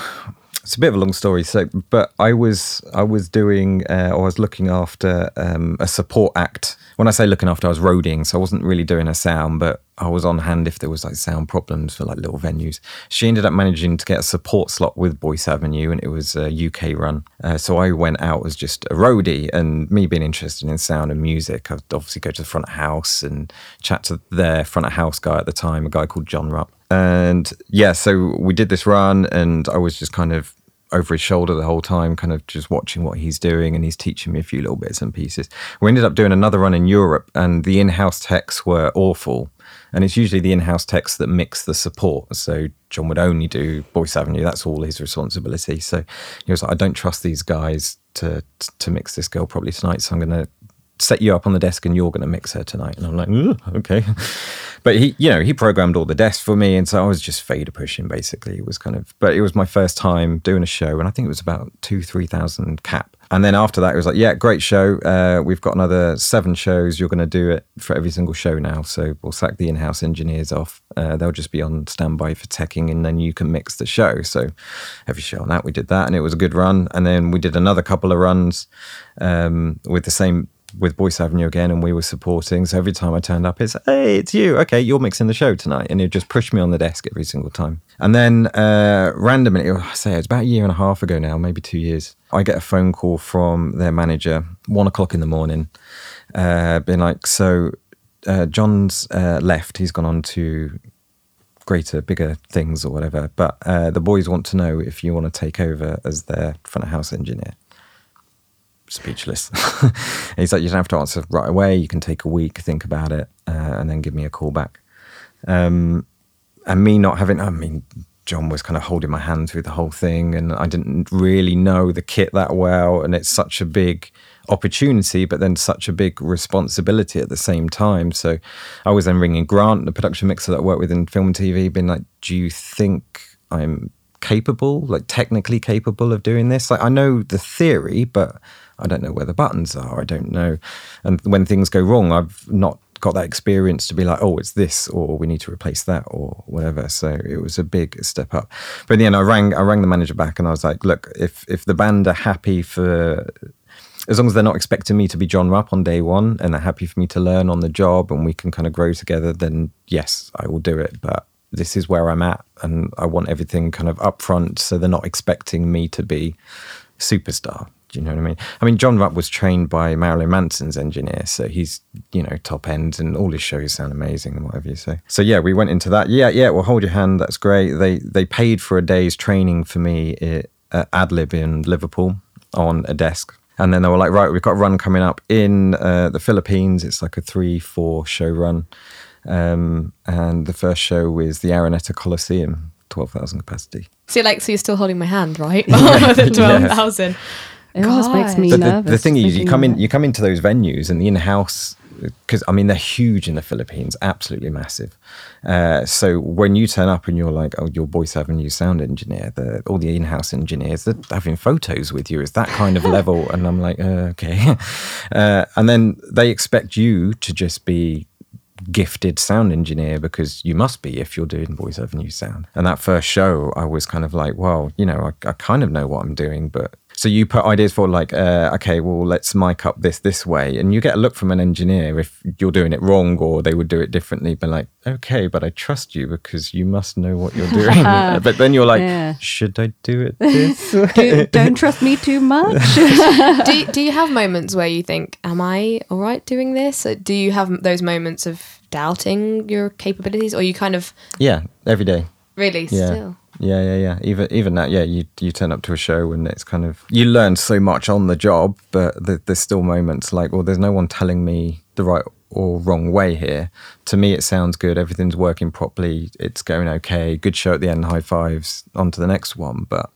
it's a bit of a long story. So, but I was I was doing uh, or I was looking after um, a support act when I say looking after, I was roading, so I wasn't really doing a sound, but I was on hand if there was like sound problems for like little venues. She ended up managing to get a support slot with Boyce Avenue, and it was a U K run. Uh, so I went out as just a roadie, and me being interested in sound and music, I'd obviously go to the front of house and chat to their front of house guy at the time, a guy called John Rupp. And yeah, so we did this run, and I was just kind of over his shoulder the whole time, kind of just watching what he's doing, and he's teaching me a few little bits and pieces. We ended up doing another run in Europe, and the in-house techs were awful. And it's usually the in-house techs that mix the support. So John would only do Boyce Avenue. That's all his responsibility. So he was like, I don't trust these guys to to mix this girl properly tonight, so I'm going to set you up on the desk and you're going to mix her tonight. And I'm like, okay. But he, you know, he programmed all the desks for me. And so I was just fader pushing, basically. It was kind of, but it was my first time doing a show. And I think it was about two, three thousand cap. And then after that, it was like, yeah, great show. Uh, we've got another seven shows. You're going to do it for every single show now. So we'll sack the in-house engineers off. Uh, they'll just be on standby for teching, and then you can mix the show. So every show on that, we did that. And it was a good run. And then we did another couple of runs um, with the same... with Boyce Avenue again, and we were supporting. So every time I turned up, it's, hey, it's you. Okay, you're mixing the show tonight. And he'd just push me on the desk every single time. And then uh, randomly, I say it was about a year and a half ago now, maybe two years, I get a phone call from their manager, one o'clock in the morning, uh, being like, so uh, John's uh, left. He's gone on to greater, bigger things or whatever. But uh, the boys want to know if you want to take over as their front of house engineer. Speechless. He's like, you don't have to answer right away. You can take a week, think about it, uh, and then give me a call back. Um, and me not having, I mean, John was kind of holding my hand through the whole thing, and I didn't really know the kit that well. And it's such a big opportunity, but then such a big responsibility at the same time. So I was then ringing Grant, the production mixer that I worked with in film and T V, being like, do you think I'm capable, like technically capable of doing this? Like, I know the theory, but I don't know where the buttons are. I don't know. And when things go wrong, I've not got that experience to be like, oh, it's this, or we need to replace that, or whatever. So it was a big step up. But in the end, I rang, I rang the manager back, and I was like, look, if if the band are happy for, as long as they're not expecting me to be John Rupp on day one, and they're happy for me to learn on the job, and we can kind of grow together, then yes, I will do it. But this is where I'm at, and I want everything kind of upfront, so they're not expecting me to be superstar. Do you know what I mean? I mean, John Rupp was trained by Marilyn Manson's engineer, so he's, you know, top end, and all his shows sound amazing and whatever you say. So yeah, we went into that. Yeah, yeah, well, hold your hand. That's great. They they paid for a day's training for me at Adlib in Liverpool on a desk. And then they were like, right, we've got a run coming up in uh, the Philippines. It's like a three, four show run. Um, and the first show is the Araneta Coliseum, twelve thousand capacity. So you're like, so you're still holding my hand, right? Yeah, twelve thousand. Yeah. It always makes me the, nervous. The, the thing is, you come in, you come into those venues, and the in-house, because I mean, they're huge in the Philippines, absolutely massive. Uh, so when you turn up and you're like, oh, you're Boyce Avenue sound engineer, the, all the in-house engineers, they're having photos with you. It's that kind of level. And I'm like, uh, okay. Uh, and then they expect you to just be gifted sound engineer, because you must be if you're doing Boyce Avenue sound. And that first show, I was kind of like, well, you know, I, I kind of know what I'm doing, but... So you put ideas for like, uh, okay, well, let's mic up this this way. And you get a look from an engineer if you're doing it wrong, or they would do it differently. But like, okay, but I trust you because you must know what you're doing. But then you're like, yeah. Should I do it this way? do, don't trust me too much. do, do you have moments where you think, am I all right doing this? Do you have those moments of doubting your capabilities, or you kind of... Yeah, every day. Really, yeah. Still? Yeah, yeah, yeah. Even even that, yeah, you you turn up to a show and it's kind of, you learn so much on the job, but th- there's still moments like, well, there's no one telling me the right or wrong way here. To me, it sounds good. Everything's working properly. It's going okay. Good show at the end, high fives, on to the next one. But,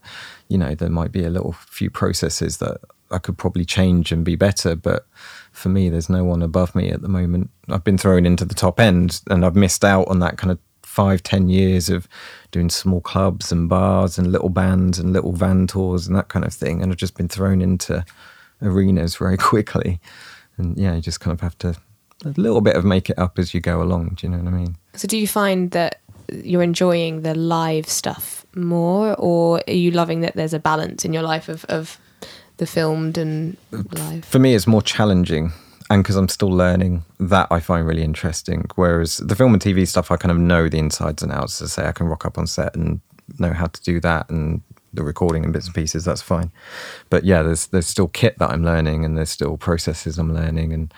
you know, there might be a little few processes that I could probably change and be better. But for me, there's no one above me at the moment. I've been thrown into the top end, and I've missed out on that kind of five, ten years of doing small clubs and bars and little bands and little van tours and that kind of thing. And I've just been thrown into arenas very quickly. And yeah, you just kind of have to, a little bit of make it up as you go along. Do you know what I mean? So do you find that you're enjoying the live stuff more, or are you loving that there's a balance in your life of, of the filmed and live? For me, it's more challenging. and because I'm still learning, that I find really interesting. Whereas the film and T V stuff, I kind of know the insides and outs. As I say, I can rock up on set and know how to do that and the recording and bits and pieces, that's fine. But yeah, there's there's still kit that I'm learning and there's still processes I'm learning. And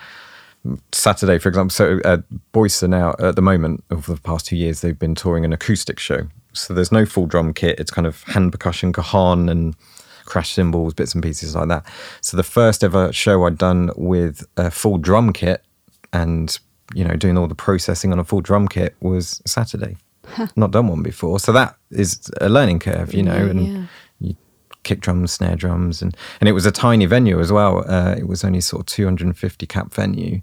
Saturday, for example, so uh, Boyce are now, at the moment, over the past two years, they've been touring an acoustic show. So there's no full drum kit. It's kind of hand percussion, cajon and crash cymbals, bits and pieces like that. So the first ever show I'd done with a full drum kit and, you know, doing all the processing on a full drum kit was Saturday. Huh. Not done one before. So that is a learning curve, you know, yeah, and yeah. you kick drums, snare drums. And, and it was a tiny venue as well. Uh, it was only sort of two hundred fifty cap venue,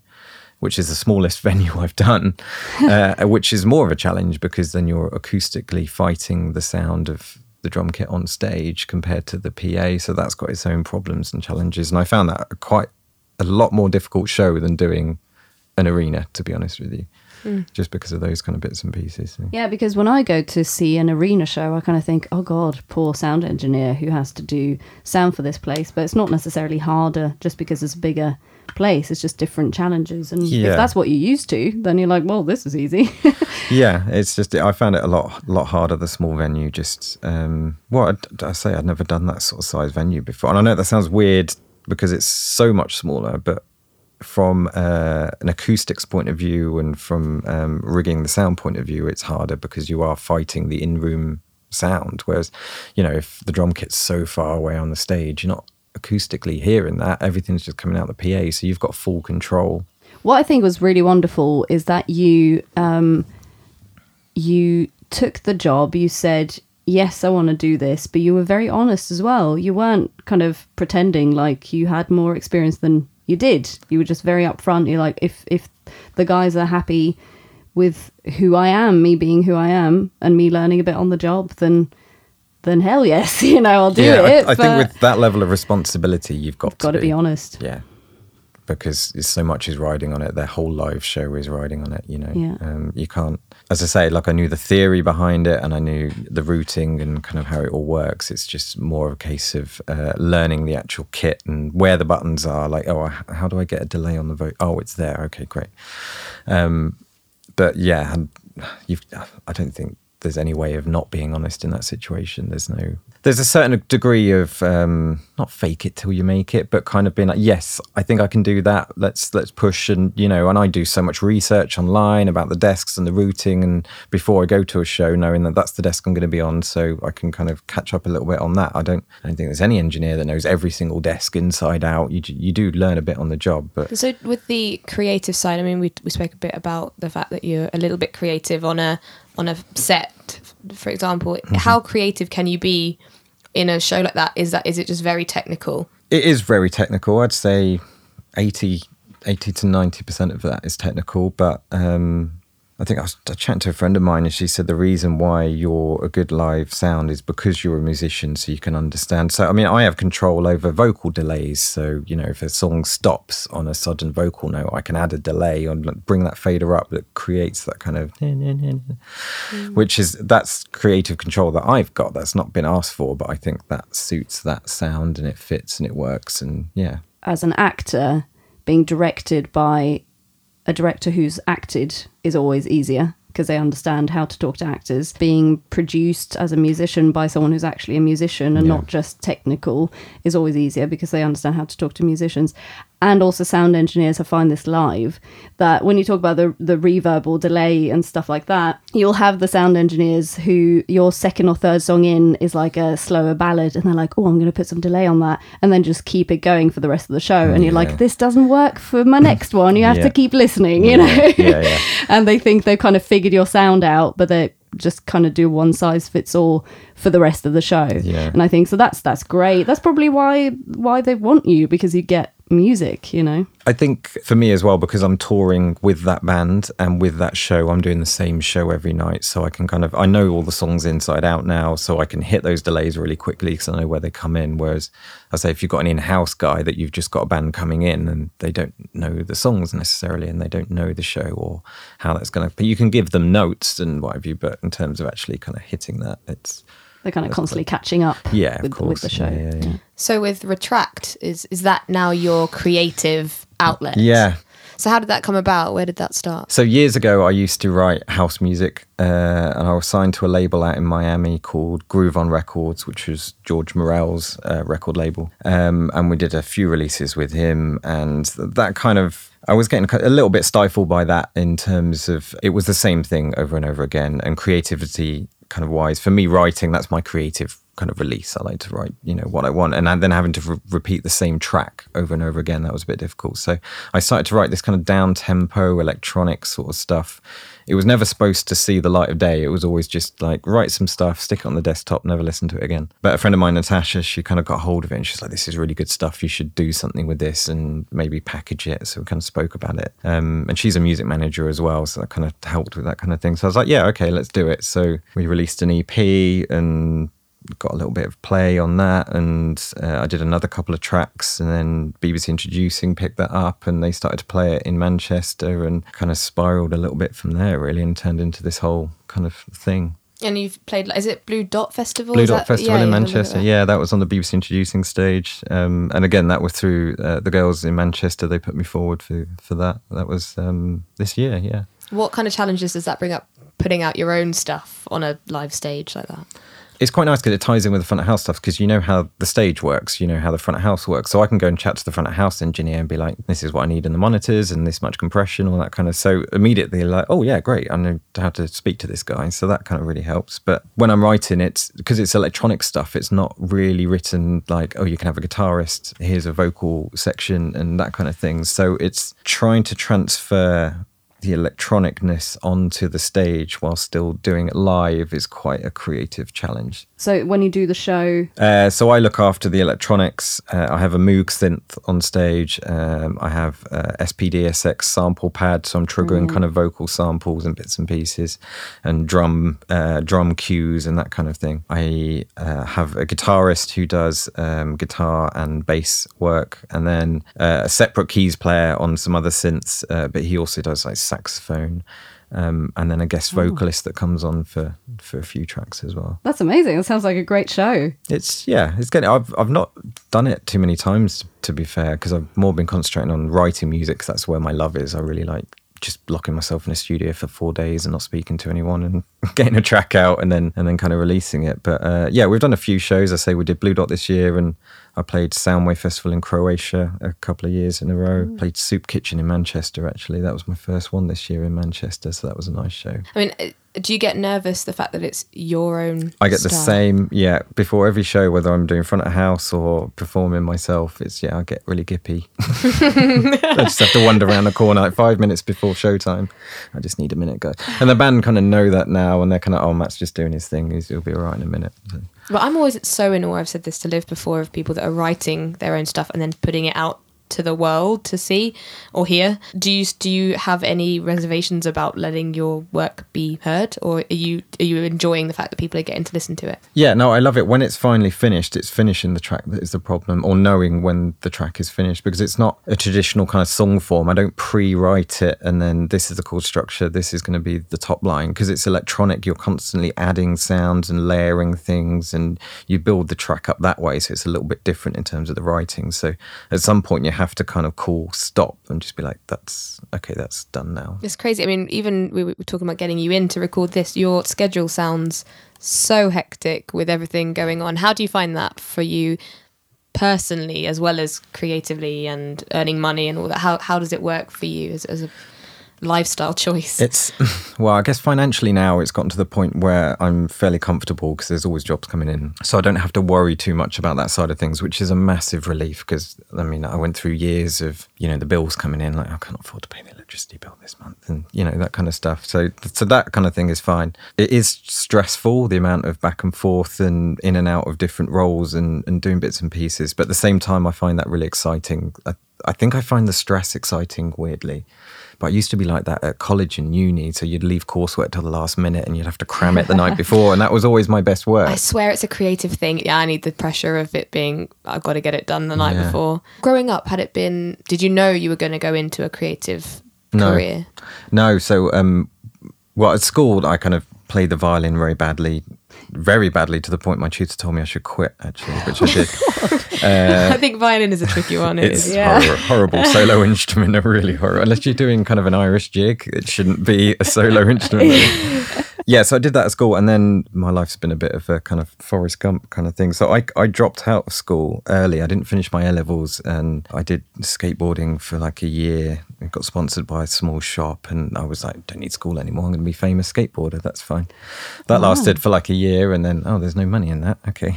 which is the smallest venue I've done, uh, which is more of a challenge because then you're acoustically fighting the sound of the drum kit on stage compared to the P A. So that's got its own problems and challenges. And I found that a quite a lot more difficult show than doing an arena, to be honest with you, mm. just because of those kind of bits and pieces. Yeah, because when I go to see an arena show, I kind of think, oh God, poor sound engineer who has to do sound for this place. But it's not necessarily harder just because it's bigger place, it's just different challenges, and yeah. if that's what you're used to, then you're like, well, this is easy. Yeah, it's just I found it a lot lot harder, the small venue. Just um well I, I say I'd never done that sort of size venue before, and I know that sounds weird because it's so much smaller, but from uh, an acoustics point of view and from um, rigging the sound point of view, it's harder because you are fighting the in-room sound, whereas, you know, if the drum kit's so far away on the stage, you're not acoustically hearing that. Everything's just coming out the P A, so you've got full control. What I think was really wonderful is that you um you took the job, you said yes, I want to do this, but you were very honest as well. You weren't kind of pretending like you had more experience than you did. You were just very upfront. You're like, if if the guys are happy with who I am, me being who I am and me learning a bit on the job, then then hell yes, you know, I'll do yeah, it. I, I think with that level of responsibility, you've got, you've got to, to be. be honest. Yeah, because so much is riding on it. Their whole live show is riding on it, you know. Yeah. Um, you can't, as I say, like I knew the theory behind it and I knew the routing and kind of how it all works. It's just more of a case of uh, learning the actual kit and where the buttons are. Like, oh, how do I get a delay on the vote? Oh, it's there. Okay, great. Um, but yeah, you've, I don't think there's any way of not being honest in that situation. There's no, there's a certain degree of um, not fake it till you make it, but kind of being like, yes, I think I can do that. Let's, let's push. And, you know, and I do so much research online about the desks and the routing. And before I go to a show, knowing that that's the desk I'm going to be on, so I can kind of catch up a little bit on that. I don't, I don't think there's any engineer that knows every single desk inside out. You, you do learn a bit on the job. But so with the creative side, I mean, we, we spoke a bit about the fact that you're a little bit creative on a, on a set, for example. Mm-hmm. How creative can you be in a show like that? Is that, is it just very technical? It is very technical. I'd say eighty to ninety percent of that is technical. But um, I think I was I chatting to a friend of mine and she said the reason why you're a good live sound is because you're a musician, so you can understand. So, I mean, I have control over vocal delays. So, you know, if a song stops on a sudden vocal note, I can add a delay or bring that fader up that creates that kind of, mm. which is, that's creative control that I've got. That's not been asked for, but I think that suits that sound and it fits and it works. And yeah. As an actor, being directed by a director who's acted is always easier because they understand how to talk to actors. Being produced as a musician by someone who's actually a musician and yeah. not just technical is always easier because they understand how to talk to musicians. And also sound engineers, I find this live, that when you talk about the, the reverb or delay and stuff like that, you'll have the sound engineers who your second or third song in is like a slower ballad and they're like, oh, I'm going to put some delay on that, and then just keep it going for the rest of the show. And you're yeah. like, this doesn't work for my next one. You have yeah. to keep listening, you yeah. know? Yeah, yeah. And they think they've kind of figured your sound out, but they're just kind of do one size fits all for the rest of the show. Yeah. And I think, so that's that's great. That's probably why why they want you, because you get music, you know? I think for me as well, because I'm touring with that band and with that show, I'm doing the same show every night, so I can kind of, I know all the songs inside out now, so I can hit those delays really quickly because I know where they come in. Whereas I say, if you've got an in-house guy that you've just got a band coming in and they don't know the songs necessarily and they don't know the show or how that's going to, but you can give them notes and what have you, but in terms of actually kind of hitting that, it's, they're kind of constantly catching up yeah, with, with the show. Yeah, yeah, yeah. So with Retract, is is that now your creative outlet. Yeah. So how did that come about? Where did that start? So years ago, I used to write house music uh, and I was signed to a label out in Miami called Groove On Records, which was George Morell's uh, record label. Um, and we did a few releases with him, and that kind of, I was getting a little bit stifled by that in terms of, it was the same thing over and over again. And creativity kind of wise, for me writing, that's my creative kind of release. I like to write, you know, what I want, and then having to re- repeat the same track over and over again, that was a bit difficult. So I started to write this kind of down tempo electronic sort of stuff. It was never supposed to see the light of day. It was always just like, write some stuff, stick it on the desktop, never listen to it again. But a friend of mine, Natasha, she kind of got hold of it and she's like, this is really good stuff, you should do something with this and maybe package it. So we kind of spoke about it, um, and she's a music manager as well, so that kind of helped with that kind of thing. So I was like, yeah, okay, let's do it. So we released an E P and got a little bit of play on that, and uh, I did another couple of tracks, and then B B C Introducing picked that up and they started to play it in Manchester, and kind of spiraled a little bit from there really, and turned into this whole kind of thing. And you've played, is it Blue Dot Festival? Blue Dot that, Festival yeah, in Manchester. Yeah, that was on the B B C Introducing stage. Um, and again, that was through uh, the girls in Manchester. They put me forward for, for that. That was um, this year, yeah. What kind of challenges does that bring up, putting out your own stuff on a live stage like that? It's quite nice because it ties in with the front of house stuff, because you know how the stage works, you know how the front of house works. So I can go and chat to the front of house engineer and be like, this is what I need in the monitors and this much compression, all that kind of. So immediately like, oh yeah, great, I know how to speak to this guy. So that kind of really helps. But when I'm writing, it's because it's electronic stuff, it's not really written like, oh, you can have a guitarist, here's a vocal section and that kind of thing. So it's trying to transfer the electronicness onto the stage while still doing it live is quite a creative challenge. So when you do the show? Uh, so I look after the electronics. Uh, I have a Moog synth on stage. Um, I have a S P D S X sample pad, so I'm triggering mm. kind of vocal samples and bits and pieces, and drum uh, drum cues and that kind of thing. I uh, have a guitarist who does um, guitar and bass work, and then uh, a separate keys player on some other synths, uh, but he also does like saxophone, um, and then a guest vocalist oh. that comes on for, for a few tracks as well. That's amazing. That sounds like a great show. It's, yeah, it's good. I've, I've not done it too many times, to be fair, because I've more been concentrating on writing music, because that's where my love is. I really like just locking myself in a studio for four days and not speaking to anyone and getting a track out and then and then kind of releasing it. But uh, yeah, we've done a few shows. I say we did Blue Dot this year, and I played Soundwave Festival in Croatia a couple of years in a row. Mm. Played Soup Kitchen in Manchester, actually. That was my first one this year in Manchester, so that was a nice show. I mean, do you get nervous the fact that it's your own I get style? The same, yeah. Before every show, whether I'm doing front of house or performing myself, it's, yeah, I get really gippy. I just have to wander around the corner like five minutes before showtime. I just need a minute, guys. And the band kind of know that now, and they're kind of, oh, Matt's just doing his thing. He'll be all right in a minute. So. But I'm always so in awe, I've said this to Liv before, of people that are writing their own stuff and then putting it out to the world to see or hear. Do you do you have any reservations about letting your work be heard, or are you are you enjoying the fact that people are getting to listen to it? Yeah, no, I love it. When it's finally finished, it's finishing the track that is the problem, or knowing when the track is finished, because it's not a traditional kind of song form. I don't pre-write it and then this is the chord structure, this is going to be the top line, because it's electronic. You're constantly adding sounds and layering things, and you build the track up that way, so it's a little bit different in terms of the writing. So at some point you have to kind of call stop and just be like, that's okay, that's done now. It's crazy. I mean, even we were talking about getting you in to record this, your schedule sounds so hectic with everything going on. How do you find that for you personally, as well as creatively and earning money and all that? How how does it work for you as, as a lifestyle choice? It's, well, I guess financially now it's gotten to the point where I'm fairly comfortable, because there's always jobs coming in, so I don't have to worry too much about that side of things, which is a massive relief, because I mean, I went through years of, you know, the bills coming in, like I can't afford to pay the electricity bill this month, and you know, that kind of stuff. So so that kind of thing is fine. It is stressful, the amount of back and forth and in and out of different roles and, and doing bits and pieces, but at the same time I find that really exciting. I, I think I find the stress exciting, weirdly. But I used to be like that at college and uni, so you'd leave coursework till the last minute and you'd have to cram it the night before, and that was always my best work. I swear it's a creative thing. Yeah, I need the pressure of it being, I've got to get it done the night yeah. before. Growing up, had it been, did you know you were going to go into a creative no. career? No, so, um, well, at school I kind of played the violin very badly very badly, to the point my tutor told me I should quit, actually, which I did. Uh, I think violin is a tricky one. It it's is, yeah. horror, horrible. Solo instrument are really horrible. Unless you're doing kind of an Irish jig, it shouldn't be a solo instrument. Really. Yeah, so I did that at school, and then my life's been a bit of a kind of Forrest Gump kind of thing. So I, I dropped out of school early. I didn't finish my A-levels, and I did skateboarding for like a year. I got sponsored by a small shop, and I was like, don't need school anymore. I'm going to be a famous skateboarder. That's fine. That wow. lasted for like a year, and then, oh, there's no money in that. Okay.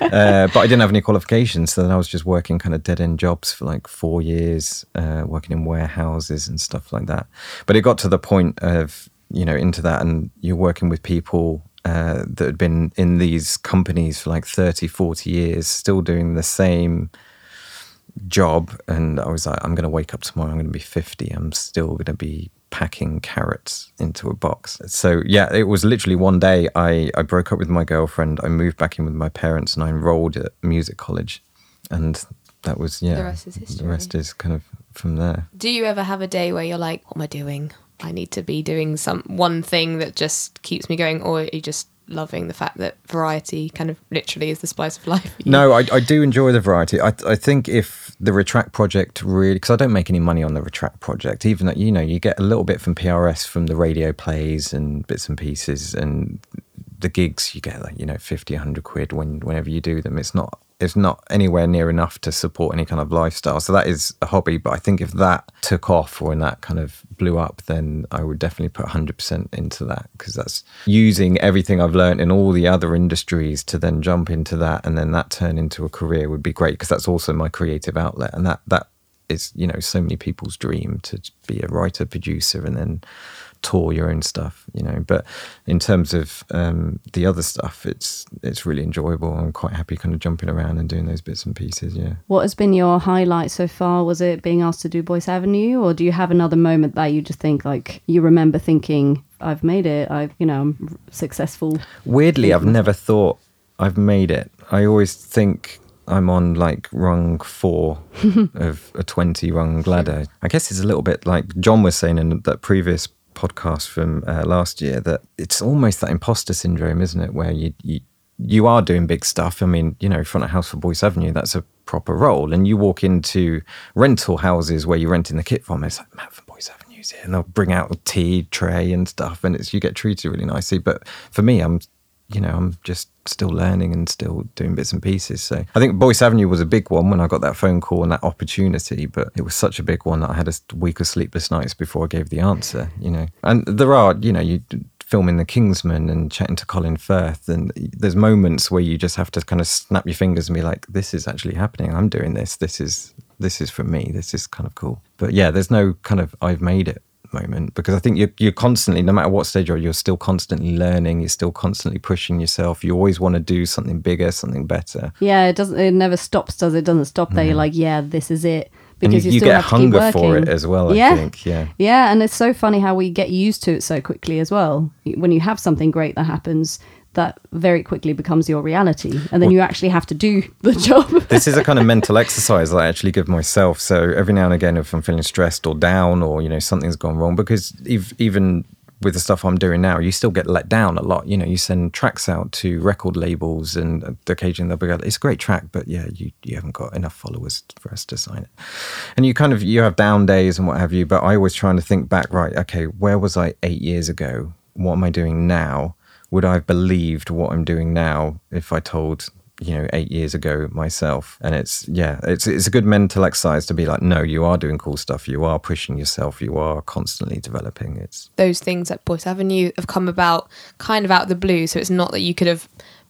uh, but I didn't have any qualifications, so then I was just working kind of dead-end jobs for like four years, uh, working in warehouses and stuff like that. But it got to the point of, you know, into that, and you're working with people uh, that had been in these companies for like thirty, forty years, still doing the same job. And I was like, I'm going to wake up tomorrow, I'm going to be fifty, I'm still going to be packing carrots into a box. So yeah, it was literally one day I, I broke up with my girlfriend, I moved back in with my parents, and I enrolled at music college. And that was, yeah, the rest is history. The rest is kind of from there. Do you ever have a day where you're like, what am I doing? I need to be doing some one thing that just keeps me going, or are you just loving the fact that variety kind of literally is the spice of life? No, I, I do enjoy the variety. I, I think if the Retract project really, because I don't make any money on the Retract project, even though, you know, you get a little bit from P R S, from the radio plays and bits and pieces, and the gigs you get like, you know, fifty, a hundred quid when, whenever you do them. It's not, it's not anywhere near enough to support any kind of lifestyle. So that is a hobby. But I think if that took off, or when that kind of blew up, then I would definitely put one hundred percent into that, because that's using everything I've learned in all the other industries to then jump into that, and then that turn into a career would be great, because that's also my creative outlet. And that that is, you know, so many people's dream, to be a writer, producer, and then tour your own stuff, you know. But in terms of um the other stuff, it's it's really enjoyable. I'm quite happy kind of jumping around and doing those bits and pieces. Yeah. What has been your highlight so far? Was it being asked to do Boyce Avenue, or do you have another moment that you just think, like, you remember thinking, I've made it, I've, you know, I'm successful? Weirdly, I've never thought I've made it. I always think I'm on like rung four of a twenty rung ladder. I guess it's a little bit like John was saying in that previous podcast from uh, last year, that it's almost that imposter syndrome, isn't it, where you, you you are doing big stuff. I mean, you know, front of house for Boyce Avenue, that's a proper role, and you walk into rental houses where you're renting the kit from, it's like, Matt from Boyce Avenue's here, and they'll bring out a tea tray and stuff, and it's, you get treated really nicely. But for me, I'm, you know, I'm just still learning and still doing bits and pieces. So I think Boyce Avenue was a big one when I got that phone call and that opportunity, but it was such a big one that I had a week of sleepless nights before I gave the answer, you know. And there are, you know, you filming The Kingsman and chatting to Colin Firth, and there's moments where you just have to kind of snap your fingers and be like, this is actually happening, I'm doing this, this is, this is for me, this is kind of cool. But yeah, there's no kind of I've made it moment, because I think you're, you're constantly, no matter what stage you're, you're still constantly learning, you're still constantly pushing yourself, you always want to do something bigger, something better. Yeah, it doesn't, it never stops, does it? It doesn't stop there. Mm. You're like, yeah, this is it, because and you, you, you still get have a hunger for it as well. Yeah. I think yeah yeah and it's so funny how we get used to it so quickly as well. When you have something great that happens, that very quickly becomes your reality, and then well, you actually have to do the job. This is a kind of mental exercise that I actually give myself. So every now and again, if I'm feeling stressed or down, or, you know, something's gone wrong, because if, even with the stuff I'm doing now, you still get let down a lot. You know, you send tracks out to record labels, and occasionally they'll be like, it's a great track, but yeah, you, you haven't got enough followers for us to sign it. And you kind of, you have down days and what have you, but I always trying to think back, right, okay, where was I eight years ago? What am I doing now? Would I have believed what I'm doing now if I told, you know, eight years ago myself? And it's, yeah, it's it's a good mental exercise to be like, no, you are doing cool stuff. You are pushing yourself. You are constantly developing. It's those things at Boyce Avenue have come about kind of out of the blue. So it's not that you could have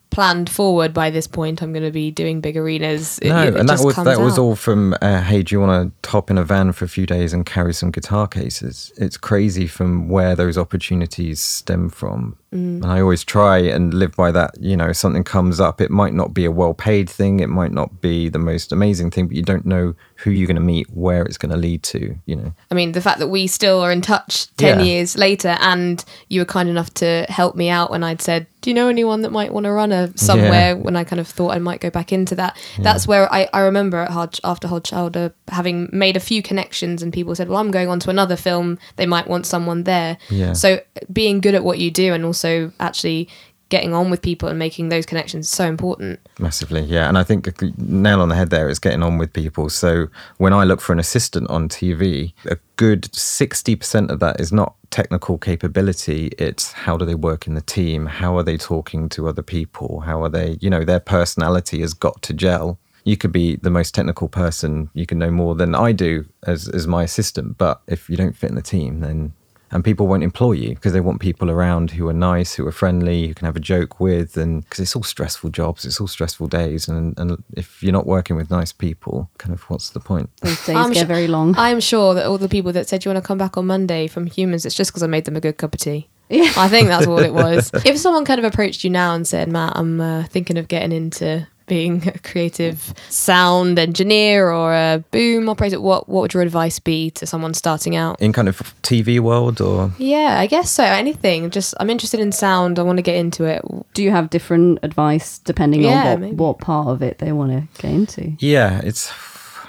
planned forward, by this point I'm going to be doing big arenas. It, no, it, it and that was that out. was all from uh, hey, do you want to hop in a van for a few days and carry some guitar cases? It's crazy from where those opportunities stem from. Mm. And I always try and live by that. You know, something comes up, it might not be a well-paid thing, it might not be the most amazing thing, but you don't know who you're going to meet, where it's going to lead to, you know. I mean, the fact that we still are in touch ten yeah. years later, and you were kind enough to help me out when I'd said, do you know anyone that might want to run a somewhere, yeah. when I kind of thought I might go back into that. Yeah. That's where I, I remember at Hard, after Hard Shoulder having made a few connections, and people said, well, I'm going on to another film, they might want someone there. Yeah. So being good at what you do, and also actually getting on with people and making those connections is so important. Massively, yeah. And I think a nail on the head there is getting on with people. So when I look for an assistant on T V, a good sixty percent of that is not technical capability. It's how do they work in the team? How are they talking to other people? How are they, you know, their personality has got to gel. You could be the most technical person. You can know more than I do as, as my assistant. But if you don't fit in the team, then... And people won't employ you because they want people around who are nice, who are friendly, who can have a joke with. And because it's all stressful jobs, it's all stressful days. And, and if you're not working with nice people, kind of what's the point? Those days I'm get sure, very long. I'm sure that all the people that said, "Do you want to come back on Monday" from Humans, it's just because I made them a good cup of tea. Yeah. I think that's all it was. If someone kind of approached you now and said, "Matt, I'm uh, thinking of getting into being a creative sound engineer or a boom operator," what what would your advice be to someone starting out in kind of T V world? Or yeah, I guess so. Anything. Just I'm interested in sound. I want to get into it. Do you have different advice depending yeah, on what, maybe. what part of it they want to get into? Yeah, it's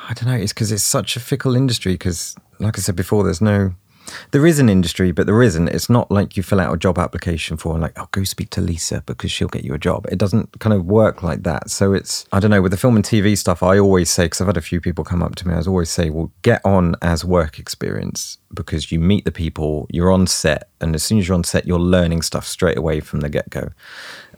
I don't know. It's because it's such a fickle industry. Because like I said before, there's no. There is an industry, but there isn't. It's not like you fill out a job application for and like, oh, go speak to Lisa because she'll get you a job. It doesn't kind of work like that. So it's, I don't know, with the film and T V stuff, I always say, because I've had a few people come up to me, I always say, well, get on as work experience because you meet the people, you're on set. And as soon as you're on set, you're learning stuff straight away from the get-go.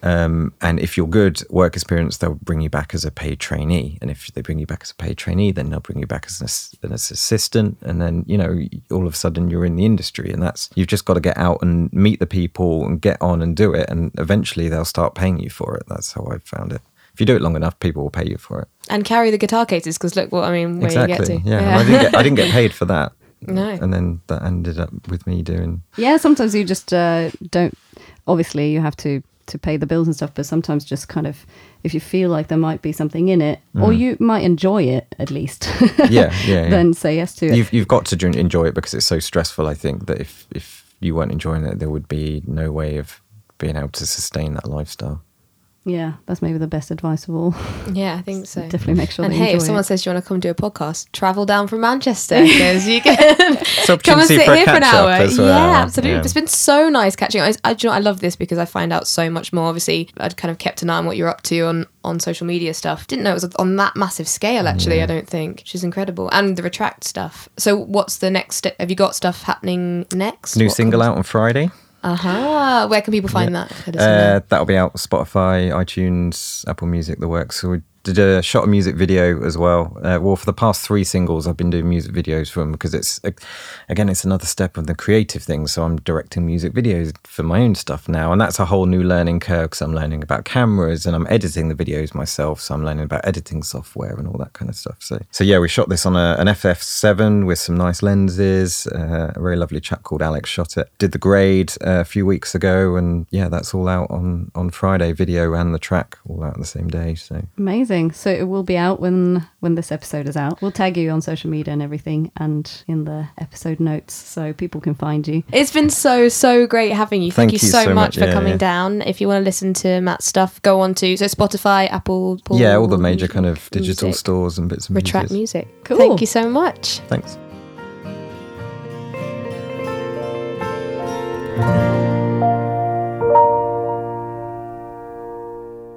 Um, and if you're good work experience, they'll bring you back as a paid trainee. And if they bring you back as a paid trainee, then they'll bring you back as an, as an assistant. And then, you know, all of a sudden you're in the industry, and that's, you've just got to get out and meet the people and get on and do it. And eventually they'll start paying you for it. That's how I've found it. If you do it long enough, people will pay you for it. And carry the guitar cases, because look what, I mean, where exactly. you get to. Yeah, yeah. I, didn't get, I didn't get paid for that. No. And then that ended up with me doing... Yeah, sometimes you just uh, don't... Obviously, you have to... to pay the bills and stuff, but sometimes just kind of if you feel like there might be something in it mm. or you might enjoy it at least yeah, yeah, yeah then say yes to it. You've, you've got to enjoy it because it's so stressful. I think that if if you weren't enjoying it, there would be no way of being able to sustain that lifestyle. Yeah, that's maybe the best advice of all. Yeah, I think so. Definitely make sure. And hey, if someone it. says, "Do you want to come do a podcast?" Travel down from Manchester because you can come and sit for here for an hour. Well. Yeah, absolutely. Yeah. It's been so nice catching up. I, I, you know, I love this because I find out so much more. Obviously, I'd kind of kept an eye on what you're up to on, on social media stuff. Didn't know it was on that massive scale. Actually, yeah. I don't think, which is incredible. And the Retract stuff. So, what's the next step? Have you got stuff happening next? New what single comes? out on Friday. Aha. Uh-huh. Where can people find yeah. that? Uh, that'll be out Spotify, iTunes, Apple Music, the works. So we did a shot a music video as well. Uh, well, for the past three singles, I've been doing music videos for them because it's, again, it's another step of the creative thing. So I'm directing music videos for my own stuff now. And that's a whole new learning curve because I'm learning about cameras and I'm editing the videos myself. So I'm learning about editing software and all that kind of stuff. So, so yeah, we shot this on a, an F F seven with some nice lenses. Uh, a very lovely chap called Alex shot it. Did the grade uh, a few weeks ago. And yeah, that's all out on, on Friday, video and the track all out on the same day. So amazing. So it will be out when when this episode is out. We'll tag you on social media and everything and in the episode notes so people can find you. It's been so, so great having you. Thank, Thank you, you so, so much, much for yeah, coming yeah. down. If you want to listen to Matt's stuff, go on to so Spotify, Apple, Paul, yeah, all the major kind of digital music. stores and bits of Retract music. Cool. Thank you so much. Thanks.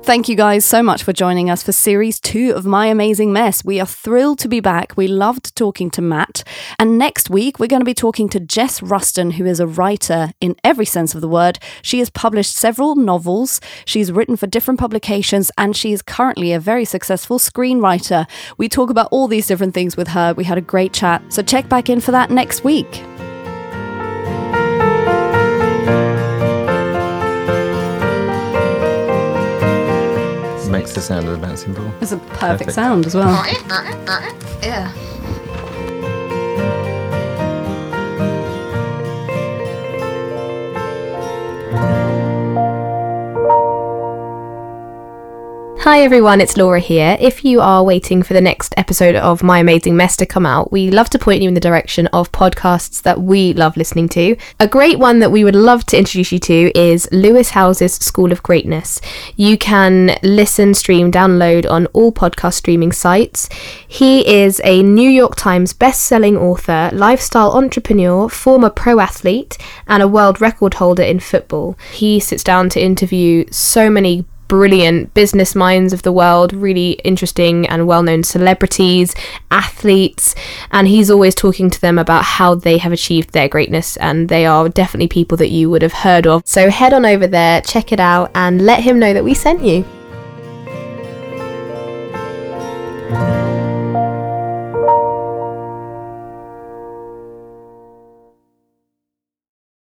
Thank you guys so much for joining us for series two of My Amazing Mess. We are thrilled to be back. We loved talking to Matt. And next week, we're going to be talking to Jess Ruston, who is a writer in every sense of the word. She has published several novels. She's written for different publications, and she is currently a very successful screenwriter. We talk about all these different things with her. We had a great chat. So check back in for that next week. Makes the sound of the bouncing ball. It's a perfect, perfect. sound as well. Yeah. Hi everyone, it's Laura here. If you are waiting for the next episode of My Amazing Mess to come out, we love to point you in the direction of podcasts that we love listening to. A great one that we would love to introduce you to is Lewis Howes' School of Greatness. You can listen, stream, download on all podcast streaming sites. He is a New York Times best-selling author, lifestyle entrepreneur, former pro athlete, and a world record holder in football. He sits down to interview so many brilliant business minds of the world, really interesting and well-known celebrities, athletes, and he's always talking to them about how they have achieved their greatness, and they are definitely people that you would have heard of. So head on over there, check it out, and let him know that we sent you.